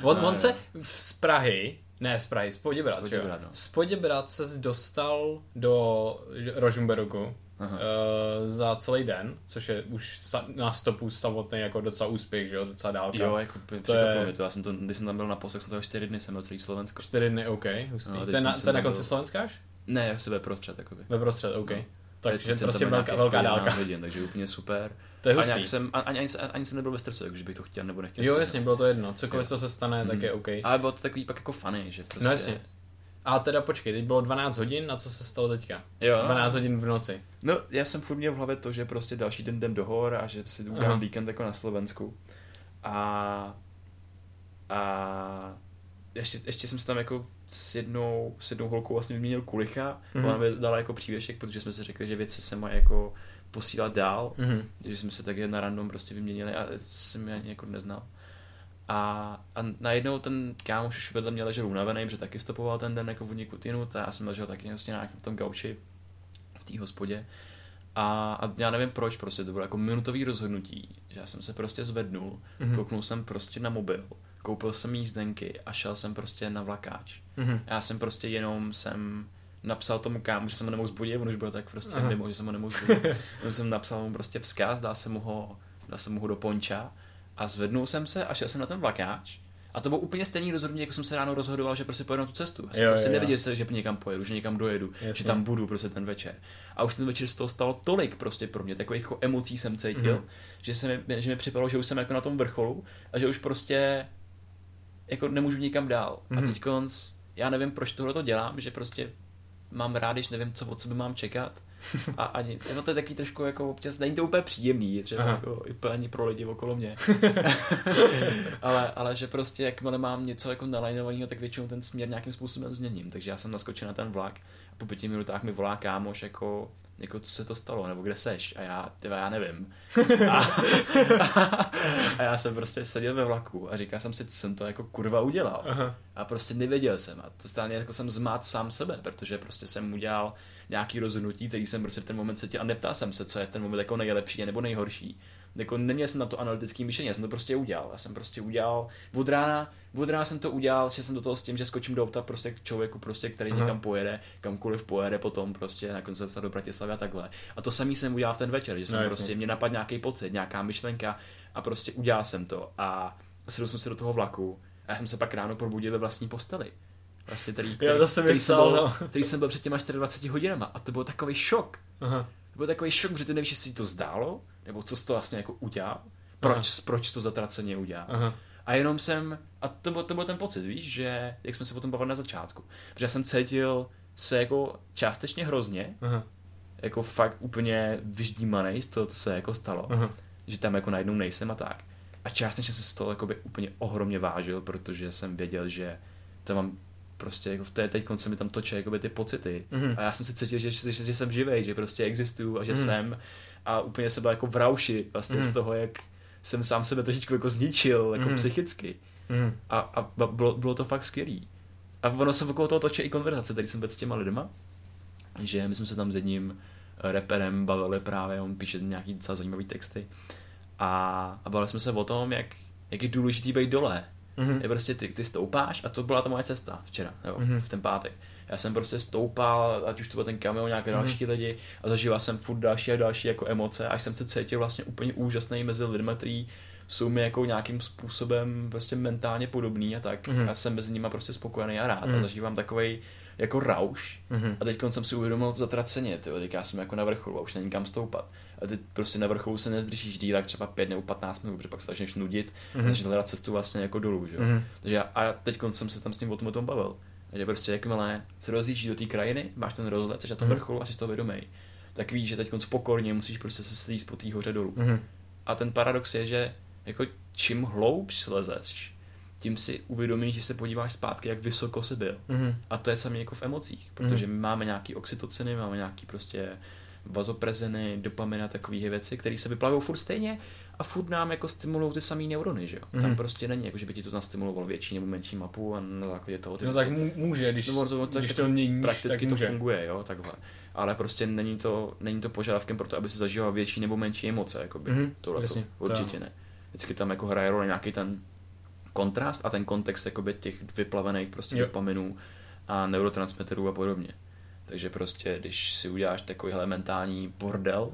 On, no, on se z Prahy, ne z Prahy, z Poděbrad, z Poděbrad, no. z Poděbrad se dostal do Ružomberoku e, za celý den, což je už sa, na stopu samotný jako docela úspěch, že jo, docela dálka. Jo, jako překvapilo to, já jsem to, když jsem tam byl na poslech, jsem toho čtyři dny, jsem byl celý Slovensko. Čtyři dny, ok, hustý. No, ten na, ten na konci byl... Slovenska až? Ne, asi ve prostřed, takový. Ve prostřed, OK. No. Takže prostě velká, velká dálka. Hodin, takže úplně super. To je hustý. A nějak jsem, ani, ani, ani jsem nebyl ve stresu, jakože bych to chtěl nebo nechtěl. Jo, jasně, bylo to jedno. Cokoliv, co se stane, mm. tak je OK. Ale bylo to takový pak jako funny, že prostě... No jasně. A teda počkej, teď bylo dvanáct hodin, na co se stalo teďka? Jo. dvanáct hodin v noci. No, já jsem furt měl v hlavě to, že prostě další den jdem do hor a že si udělám víkend jako na Slovensku. A... A... Ještě, ještě jsem se tam jako s jednou, s jednou holkou vlastně vyměnil kulicha, mm-hmm. ona mi dala jako přívěšek, protože jsme si řekli, že věci se mají jako posílat dál, mm-hmm. že jsme se taky na random prostě vyměnili a jsem ji ani jako neznal. A, a najednou ten kámoš už vedle mě ležel unavený, protože taky stopoval ten den jako v někud jinut a já jsem ležel taky vlastně na tom gauči v té hospodě. A, a já nevím proč, prostě to bylo jako minutový rozhodnutí, že já jsem se prostě zvednul, mm-hmm. kouknul jsem prostě na mobil. Koupil jsem jízdenky a šel jsem prostě na vlakáč. Mm-hmm. Já jsem prostě jenom jsem napsal tomu kámu, že jsem ho nemohl zbudit, on už byl tak prostě nemohl, že jsem ho nemohl zbudit. Jenom jsem napsal mu prostě vzkaz, dal jsem mu ho, dal jsem mu ho do ponča a zvednul jsem se a šel jsem na ten vlakáč. A to bylo úplně stejný rozhodnutí, jako jsem se ráno rozhodoval, že prostě pojedu na tu cestu. Já jsem jo, prostě jo, nevěděl, jo. že někam pojedu, že někam dojedu, jasně. že tam budu prostě ten večer. A už ten večer z toho stalo tolik prostě pro mě, takových jako emocí jsem cítil, mm-hmm. že, se mi, že mi připadalo, že už jsem jako na tom vrcholu a že už prostě jako nemůžu nikam dál. Mm-hmm. A teď konc, já nevím, proč tohle to dělám, že prostě mám rád, když nevím, co od sebe mám čekat. A ani, no to je takový trošku jako občas, není to úplně příjemný, třeba jako ani pro lidi okolo mě. ale, ale že prostě jakmile mám něco jako nalajnovaného, tak většinou ten směr nějakým způsobem změním. Takže já jsem naskočil na ten vlak a po pěti minutách mi volá kámoš jako... jako co se to stalo, nebo kde seš a já, tyva, já nevím a, a, a já jsem prostě seděl ve vlaku a říkal jsem si, co jsem to jako kurva udělal. Aha. A prostě nevěděl jsem a to stále jako jsem zmát sám sebe, protože prostě jsem udělal nějaký rozhodnutí, který jsem prostě v ten moment cítil a neptal jsem se, co je v ten moment jako nejlepší nebo nejhorší, jako neměl jsem na to analytický myšlení, já jsem to prostě udělal, já jsem prostě udělal, od rána, od rána jsem to udělal, že jsem do toho s tím, že skočím do auta prostě k člověku, prostě, který Aha. někam pojede, kamkoliv pojede potom prostě, nakonec jsem vstal do Bratislavy a takhle. A to samý jsem udělal v ten večer, že jsem no, prostě, mě napadl nějaký pocit, nějaká myšlenka a prostě udělal jsem to a sedl jsem se do toho vlaku a já jsem se pak ráno probudil ve vlastní posteli. Vlastně který, který, který, který, jsem byl, který jsem byl před těma dvacet čtyři hodinama a to byl takový šok. Aha. To byl takový šok, protože ty nevíš, jestli to zdálo, nebo co jsi to vlastně jako udělal, proč, proč to zatraceně udělal. Aha. A jenom jsem, a to byl, to byl ten pocit, víš, že jak jsme se potom bavili na začátku, protože já jsem cítil se jako částečně hrozně, Aha. jako fakt úplně vyždímanej z toho, co se jako stalo, Aha. že tam jako najednou nejsem a tak. A částečně jsem se toho jakoby úplně ohromně vážil, protože jsem věděl, že tam mám prostě jako v té teď konce mi tam točí jakoby ty pocity mm. a já jsem si cítil, že, že, že, že jsem živej, že prostě existuju a že mm. jsem a úplně se byl jako v rauši vlastně mm. z toho, jak jsem sám sebe trošičku jako zničil, jako mm. psychicky mm. a, a bylo, bylo to fakt skvělý a ono se okolo toho točí i konverzace, tady jsem byl s těma lidma, že my jsme se tam s jedním reperem bavili právě, on píše nějaký docela zajímavý texty a, a bavili jsme se o tom, jak, jak je důležitý být dole. Mm-hmm. Je prostě ty, ty stoupáš a to byla ta moje cesta včera, jo, mm-hmm. v ten pátek. Já jsem prostě stoupal, ať už to byl ten kamion, nějaké mm-hmm. další lidi a zažíval jsem furt další a další jako emoce, až jsem se cítil vlastně úplně úžasný mezi lidmi, kteří jsou mi jako nějakým způsobem prostě mentálně podobný a tak. Mm-hmm. Já jsem mezi nimi prostě spokojený a rád mm-hmm. a zažívám takovej jako rauš mm-hmm. a teď jsem si uvědomil zatraceně, tyjo, teď já jsem jako na vrcholu a už není kam stoupat. A teď prostě na vrcholu se nezdržíš díl, tak třeba pět nebo patnáct minut, protože pak se začneš nudit mm-hmm. a začneš hledat cestu vlastně jako dolů, že jo. Mm-hmm. Takže já, a teď jsem se tam s ním o tom, o tom bavil. Takže prostě jakmile se rozjíždíš do té krajiny, máš ten rozhled, seš na tom mm-hmm. vrcholu a jsi toho vědomej, tak víš, že teď pokorně musíš prostě se slíst po té hoře dolů. Mm-hmm. A ten paradox je, že jako čím hloubš slezeš, tím si uvědomíš, že se podíváš zpátky, jak vysoko jsi byl. Mm-hmm. A to je samé jako v emocích, protože mm-hmm. my máme nějaký oxytociny, máme nějaký prostě vazopreziny, dopamina, takové věci, které se vyplavují furt stejně a furt nám jako stimulují ty samé neurony, že jo. Mm-hmm. Tam prostě není, jako že by ti to nastimulovalo větší nebo menší mapu a na základě toho ty. No tak může, když no, to, tak, když to měníš, prakticky tak to funguje, jo, takhle. Ale prostě není to, není to požadavkem pro to, aby si zažíval větší nebo menší emoce, jakoby. Mm-hmm. Tohle Jasně, to určitě to. Ne. Vždycky tam jako hraje roli nějaký ten kontrast a ten kontext jakoby těch vyplavených prostě yep. dopaminů a neurotransmiterů a podobně. Takže prostě, když si uděláš takovýhle mentální bordel.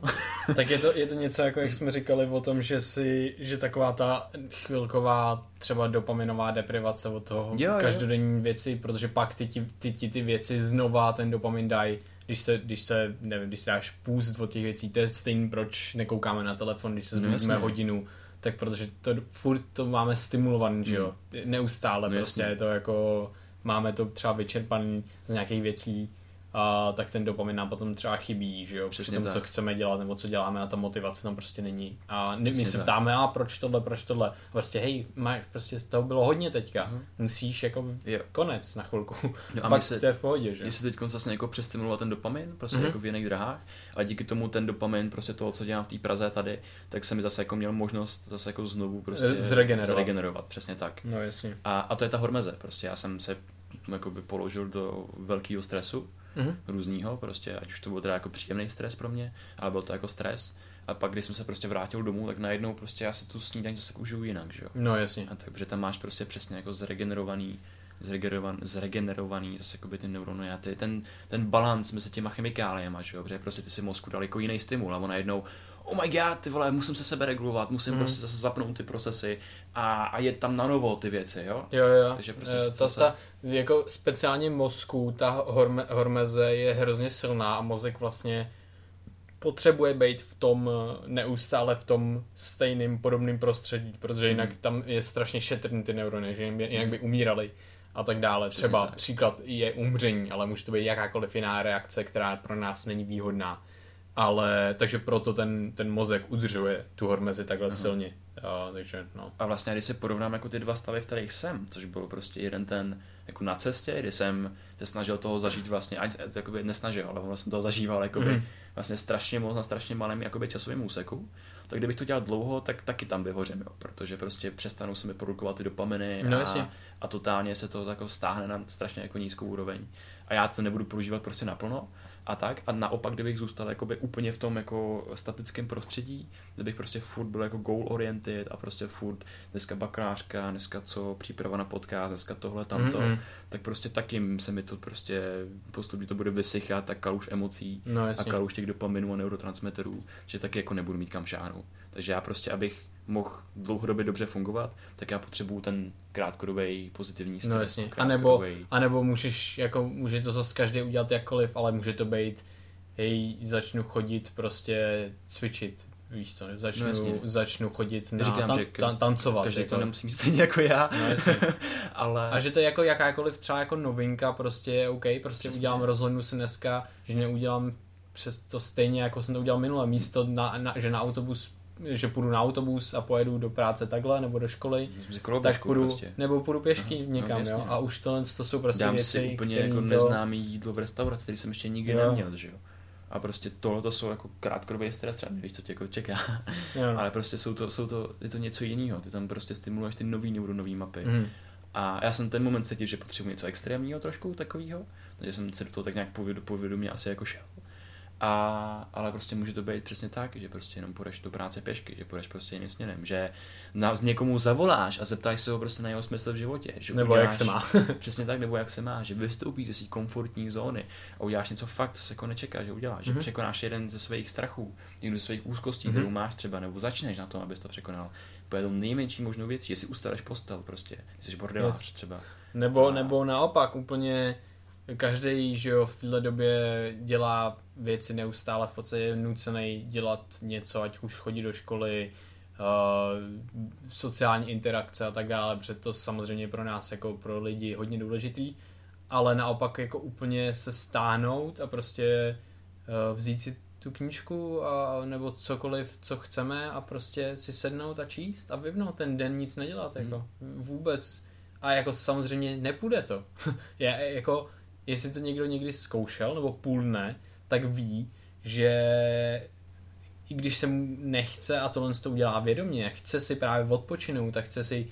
Tak je to, je to něco, jako jak jsme říkali o tom, že si, že taková ta chvilková třeba dopaminová deprivace od toho jo, každodenní jo. věci, protože pak ty ti ty, ty, ty věci znova ten dopamin dají. Když se, když se, nevím, když si dáš půst od těch věcí, to je stejný, proč nekoukáme na telefon, když se zbudíme no, hodinu. Tak protože to furt to máme stimulovaný, že jo? Neustále no, prostě je to jako, máme to třeba vyčerpaný z nějakých věcí, a tak ten dopamin nám potom třeba chybí, že jo? Při tom, tak. co chceme dělat nebo co děláme a ta motivace tam prostě není. A my Přesně se ptáme, a proč tohle, proč tohle? Prostě hej, máš, prostě toho bylo hodně teďka, hmm. musíš jako jo. konec na chvilku, jo, a pak se, to je v pohodě, že? Jestli teď zase jako přestimuluje ten dopamin, prostě mm-hmm. jako v jiných drahách a díky tomu ten dopamin prostě toho, co dělám v té Praze tady, tak jsem mi zase jako měl možnost zase jako znovu prostě zregenerovat. zregenerovat. Přesně tak. No jasně. A, a to je ta hormeze, prostě já jsem se jakoby položil do velkého stresu, Mm-hmm. různýho prostě, ať už to byl teda jako příjemný stres pro mě, ale byl to jako stres a pak když jsem se prostě vrátil domů, tak najednou prostě já si tu snídaň zase užiju jinak, že jo? No jasně. A tak, protože tam máš prostě přesně jako zregenerovaný zregenerovaný, zregenerovaný zase jakoby ty neurony a ty, ten, ten balans mezi těma chemikáliema, že jo? Protože prostě ty si mozku dal jako jiný stimul a on najednou oh my god, ty vole, musím se sebe regulovat, musím mm-hmm. prostě zase zapnout ty procesy a, a je tam na novo ty věci, jo? Jo, jo. Takže prostě e, ta, se... ta, jako speciálně mozku, ta horme, hormeze je hrozně silná a mozek vlastně potřebuje být v tom neustále v tom stejným podobným prostředí, protože jinak mm. tam je strašně šetrný ty neurony, že jinak by umírali a tak dále. Přesně Třeba tak. příklad je umření, ale může to být jakákoliv jiná reakce, která pro nás není výhodná. Ale takže proto ten, ten mozek udržuje tu hormezi takhle Aha. silně. A, takže, no. a vlastně, když si porovnám jako ty dva stavy, v kterých jsem, což bylo prostě jeden ten jako na cestě, kdy jsem se snažil toho zažít vlastně, ani jakoby nesnažil, ale vlastně toho zažíval jakoby, mm. vlastně strašně moc na strašně malém jakoby časovém úseku, tak kdybych to dělal dlouho, tak taky tam vyhořím, jo, protože prostě přestanou se mi produkovat ty dopaminy no, a, a totálně se to jako stáhne na strašně jako nízkou úroveň. A já to nebudu používat prostě naplno. A tak a naopak, kdybych zůstal jakoby úplně v tom jako statickém prostředí, kdybych prostě furt byl jako goal oriented a prostě furt dneska bakalářka, dneska co, příprava na podcast, dneska tohle, tamto, mm-hmm. tak prostě taky se mi to prostě postupně to bude vysychat a kaluš emocí no, a kaluš těch dopaminů a neurotransmiterů, že taky jako nebudu mít kam šáhnout. Takže já prostě, abych mohl dlouhodobě dobře fungovat, tak já potřebuju ten krátkodobý pozitivní stres. No jasně, anebo, anebo můžeš, jako, může to zase každý udělat jakkoliv, ale může to být, hej, začnu chodit prostě cvičit, víš to, začnu, no začnu chodit na Říkám, tan, tan, tancovat. Každý jako. To nemusí mít stejně jako já. No ale... A že to je jako jakákoliv třeba jako novinka, prostě OK, prostě Přesně. udělám, rozhodnu se dneska, že neudělám přes to stejně, jako jsem to udělal minule, místo, na, na, že na autobus že půjdu na autobus a pojedu do práce takhle nebo do školy, tak půjdu, prostě. nebo půjdu pěšky Aha, někam, no, jo? A už tohle to jsou prostě Dám věci, si úplně jako to... neznámý jídlo v restauraci, který jsem ještě nikdy jo. neměl, že jo. A prostě tohle to jsou jako krátkodobý stres, třeba nevíš, co tě jako čeká, jo. ale prostě jsou to, jsou to, je to něco jiného, ty tam prostě stimuluješ ty nový neuronové mapy. Mm. A já jsem ten moment cítil, že potřebuji něco extrémního trošku takového, takže jsem se do toho tak nějak povědomě asi jako šel. A, ale prostě může to být přesně tak, že prostě jenom půjdeš do práce pěšky, že půjdeš prostě jiným směrem, že na, někomu zavoláš a zeptáš se ho prostě na jeho smysl v životě, že nebo uděláš, jak se má. přesně tak, nebo jak se má, že vystoupíš ze své komfortní zóny a uděláš něco fakt, co se jako nečeká, že uděláš, mm-hmm. že překonáš jeden ze svých strachů, jednu ze svých úzkostí, mm-hmm. kterou máš třeba, nebo začneš na tom, abys to překonal. Bude to nejmenší možnou věcí, že si ustareš postel prostě, jsi bordelář yes. třeba. Nebo, a... nebo naopak úplně každý, že jo, v této době dělá věci neustále, v podstatě je nucený dělat něco, ať už chodí do školy, uh, sociální interakce a tak dále, protože to samozřejmě pro nás jako pro lidi hodně důležitý, ale naopak jako úplně se stáhnout a prostě uh, vzít si tu knížku a, nebo cokoliv, co chceme a prostě si sednout a číst a vypnout ten den, nic nedělat, jako vůbec. A jako samozřejmě nepůjde to. Je, jako, jestli to někdo někdy zkoušel, nebo půl dne, tak ví, že i když se mu nechce a tohle to udělá vědomě, chce si právě odpočinout a chce si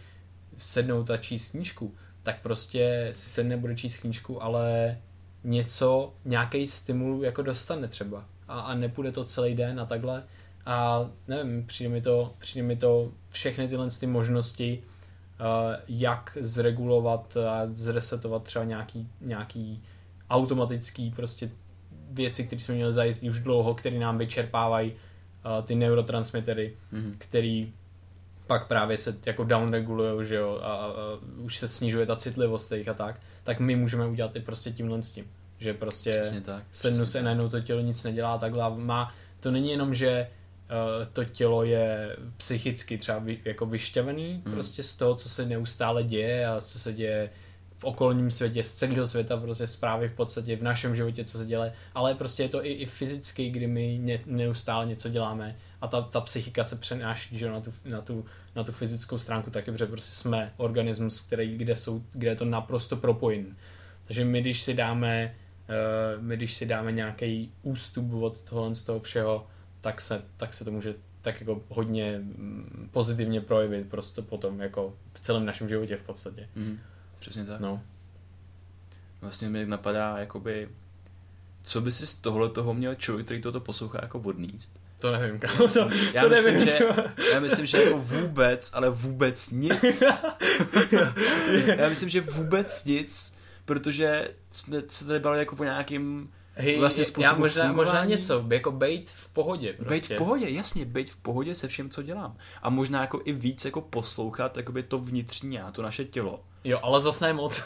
sednout a číst knížku, tak prostě si sedne, bude číst knížku, ale něco, nějaký stimul jako dostane třeba. A, a nepůjde to celý den a takhle. A nevím, přijde mi to, přijde mi to všechny tyhle ty možnosti, Uh, jak zregulovat a uh, zresetovat třeba nějaký, nějaký automatický prostě věci, které jsme měli zajít už dlouho, které nám vyčerpávají uh, ty neurotransmitery, mm-hmm. které pak právě se jako downregulujou, že jo, a, a už se snižuje ta citlivost těch a tak, tak my můžeme udělat i prostě tímhle s tím, že prostě sednu se najednou to tělo nic nedělá takhle a má, to není jenom, že to tělo je psychicky třeba vy, jako vyšťavený hmm. prostě z toho, co se neustále děje a co se děje v okolním světě, z celého světa, prostě zprávy v podstatě v našem životě, co se děje, ale prostě je to i, i fyzicky, kdy my ne, neustále něco děláme a ta, ta psychika se přenáší, že na tu, na, tu, na tu fyzickou stránku taky, protože prostě jsme organismus, který, kde, jsou, kde je to naprosto propojen. Takže my, když si dáme my, když si dáme nějaký ústup od tohohle z toho všeho, tak se, tak se to může tak jako hodně pozitivně projevit prostě potom jako v celém našem životě v podstatě. Mm, přesně tak. No. Vlastně mi napadá jakoby, co by si z tohle toho měl člověk, který toto poslouchá, jako odníst? To nevím, kam. Já, to, já, to myslím, nevím, že, já myslím, že jako vůbec, ale vůbec nic. Já myslím, že vůbec nic, protože jsme se tady bavili jako o nějakým Hej, vlastně já možná, možná něco, jako bejt v pohodě. Prostě. Bejt v pohodě, jasně, bejt v pohodě se vším, co dělám. A možná jako i víc jako poslouchat jakoby to vnitřní já, to naše tělo. Jo, ale zas ne moc.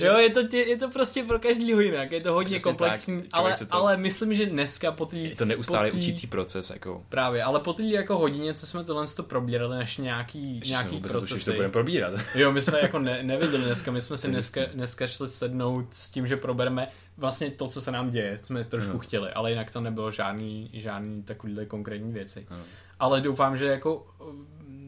Jo, je to, je to prostě pro každýho jinak, je to hodně přesně komplexní, ale, to... ale myslím, že dneska po tý... Je to neustálý tý... učící proces, jako. Právě, ale po tý jako hodině, co jsme tohle to probírali, než nějaký, nějaký vůbec procesy. Tuším, že to budeme probírat. Jo, my jsme jako ne, neviděli dneska, my jsme si dneska, dneska šli sednout s tím, že probereme vlastně to, co se nám děje, jsme trošku no. chtěli, ale jinak to nebylo žádný, žádný takovýhle konkrétní věci. No. Ale doufám, že jako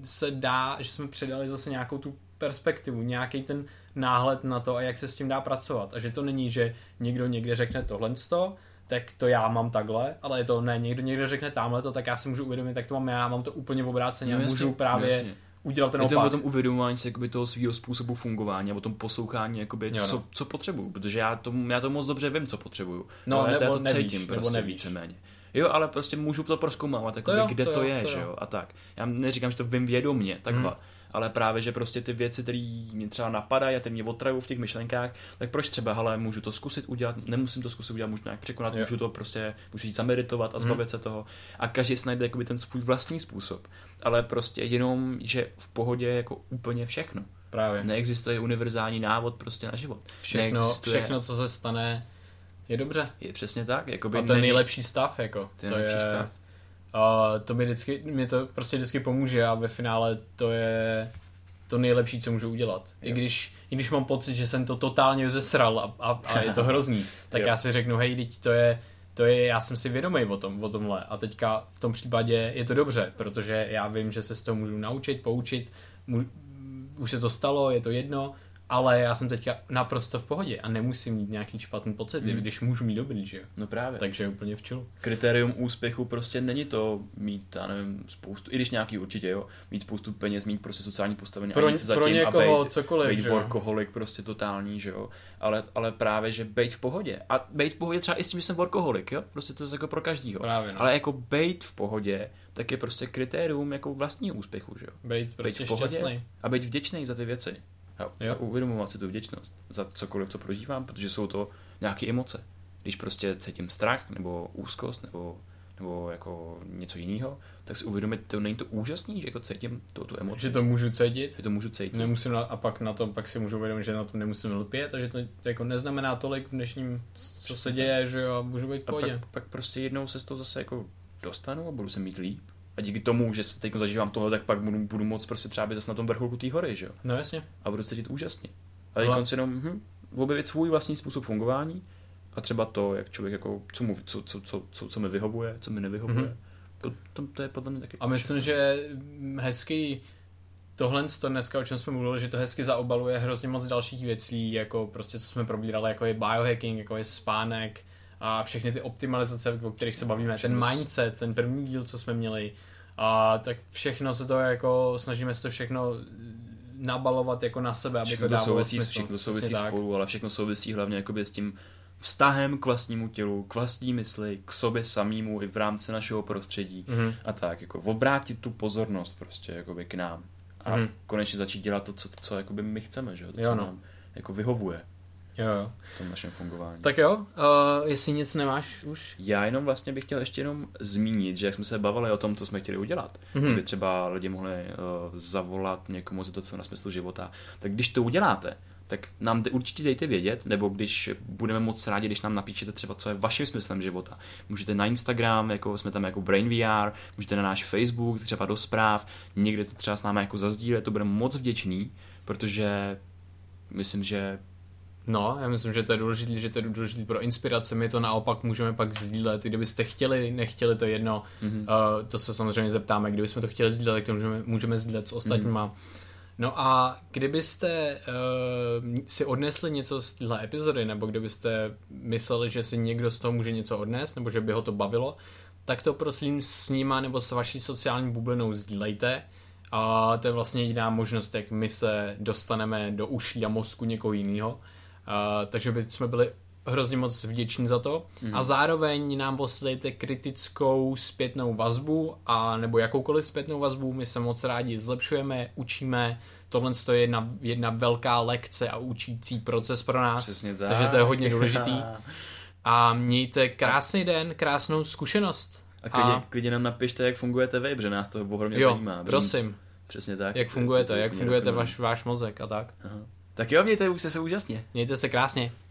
se dá, že jsme předali zase nějakou tu perspektivu, nějaký ten náhled na to a jak se s tím dá pracovat. A že to není, že někdo někde řekne tohle to, tak to já mám takhle, ale je to ne, někdo někde řekne tamhle to, tak já si můžu uvědomit, tak to mám já, mám to úplně v obráceně, no, a můžu právě jasně. udělat ten opak. Je to o tom uvědomování se jakoby toho svého způsobu fungování a o tom poslouchání, jakoby, jo, no. co, co potřebuju, protože já to, já to moc dobře vím, co potřebuju. No, ale nebo já to nevíš, cítím, nebo prostě nevíš. Víceméně. Jo, ale prostě můžu to prozkoumávat, jakoby, to jo, kde to, to je, to že jo, a tak. Já neříkám, že to vím vědomě, takhle, mm. ale právě, že prostě ty věci, které mě třeba napadají a ty mě otravují v těch myšlenkách, tak proč třeba, hele, můžu to zkusit udělat, nemusím to zkusit udělat, můžu nějak překonat, jo. můžu to prostě, můžu jít zameditovat a zbavit mm. se toho. A každý si najde jakoby ten svůj vlastní způsob, ale prostě jenom, že v pohodě jako úplně všechno. Právě. Neexistuje univerzální návod prostě na život. Všechno, Neexistuje... všechno co se stane... Je dobře. Je přesně tak. Jakoby a to je nejlepší stav. Jako. To, nejlepší je, stav. Uh, to mi vždycky, mě to prostě vždycky pomůže a ve finále to je to nejlepší, co můžu udělat. I když, I když mám pocit, že jsem to totálně zesral a, a, a je to hrozný, tak jo. já si řeknu, hej, teď to je, to je, já jsem si vědomý o, tom, o tomhle a teďka v tom případě je to dobře, protože já vím, že se z toho můžu naučit, poučit, můžu, už se to stalo, je to jedno, ale já jsem teďka naprosto v pohodě a nemusím mít nějaký špatný pocit, mm. když můžu mít dobrý, že jo? No právě. Takže úplně v čilu. Kritérium úspěchu prostě není to mít, já nevím, spoustu, i když nějaký určitě, jo, mít spoustu peněz, mít prostě sociální postavení pro, a nic zatím někoho, a bejt, cokoliv, bejt workoholik prostě totální, že jo? Ale, ale právě, že bejt v pohodě. A bejt v pohodě třeba i s tím, že jsem workoholik, jo? Prostě to je jako pro každýho. Právě, no. Ale jako bejt v pohodě, tak je prostě kritérium jako vlastního úspěchu, že jo? Bejt prostě šťastný. A bejt vděčný za ty věci. A uvědomovat si tu vděčnost za cokoliv, co prožívám, protože jsou to nějaké emoce. Když prostě cítím strach, nebo úzkost, nebo nebo jako něco jiného, tak si uvědomit, to není to úžasný, že jako cítím tu, tu emoci. Že to můžu cítit, že to můžu cítit. Nemusím na, a pak na tom, pak si můžu uvědomit, že na tom nemusím lpět, takže to jako neznamená tolik v dnešním, co se děje, že jo, můžu být v pohodě. A pak, pak prostě jednou se z toho zase jako dostanu a budu se mít líp. A díky tomu, že se teď zažívám tohle, tak pak budu, budu moc prostě třeba být zase na tom vrcholku té hory, že jo. No jasně. A budu cítit úžasně. A teď konci jenom hm, objevit svůj vlastní způsob fungování. A třeba to, jak člověk jako, co, mu, co, co, co, co, co mi vyhovuje, co mi nevyhovuje, mm-hmm. to, to, to je podle mě taky... A myslím, těžké. Že hezky tohle to dneska, o čem jsme mluvili, že to hezky zaobaluje hrozně moc dalších věcí, jako prostě, co jsme probírali, jako je biohacking, jako je spánek a všechny ty optimalizace, o kterých se bavíme, ten mindset, ten první díl, co jsme měli, a tak všechno se to jako, snažíme se to všechno... nabalovat jako na sebe, aby to dávalo smysl. Všechno souvisí spolu, ale všechno souvisí hlavně jakoby s tím vztahem k vlastnímu tělu, k vlastní mysli, k sobě samému i v rámci našeho prostředí mm-hmm. a tak, jako obrátit tu pozornost prostě jakoby k nám a mm-hmm. konečně začít dělat to, co, co jakoby my chceme, že? To, jo, co no. nám jako vyhovuje jo, jo. v tom našem fungování. Tak jo, uh, jestli nic nemáš už? Já jenom vlastně bych chtěl ještě jenom zmínit, že jak jsme se bavili o tom, co jsme chtěli udělat, mm-hmm. kdyby třeba lidi mohli uh, zavolat někomu za to, co na smyslu života, tak když to uděláte, tak nám de- určitě dejte vědět, nebo když budeme moc rádi, když nám napíšete třeba, co je vaším smyslem života. Můžete na Instagram, jako jsme tam jako BrainVR, můžete na náš Facebook, třeba do zpráv, někde to třeba s námi jako zazdílet, to budeme moc vděční, protože myslím, že no, já myslím, že to je důležité, že to je důležité pro inspirace, my to naopak můžeme pak sdílet, kdybyste chtěli, nechtěli, to jedno, mm-hmm. uh, to se samozřejmě zeptáme, kdybychom to chtěli sdílet, tak to můžeme, můžeme sdílet s ostatníma. Mm-hmm. No a kdybyste uh, si odnesli něco z téhle epizody, nebo kdybyste mysleli, že si někdo z toho může něco odnést, nebo že by ho to bavilo, tak to prosím s nima nebo s vaší sociální bublinou sdílejte. A uh, to je vlastně jediná možnost, jak my se dostaneme do uší a mozku někoho jiného. Uh, takže bychom byli hrozně moc vděční za to mm. a zároveň nám posílejte kritickou zpětnou vazbu a nebo jakoukoliv zpětnou vazbu, my se moc rádi zlepšujeme, učíme, tohle je jedna, jedna velká lekce a učící proces pro nás. Přesně tak. Takže to je hodně důležitý a mějte krásný den, krásnou zkušenost a klidně, a... klidně nám napište, jak fungujete vy, protože nás to ohromně zajímá. Jo, prosím. Přesně tak. Jak fungujete, jak fungujete váš, váš mozek a tak. Aha. Tak jo, mějte se úžasně. Mějte se krásně.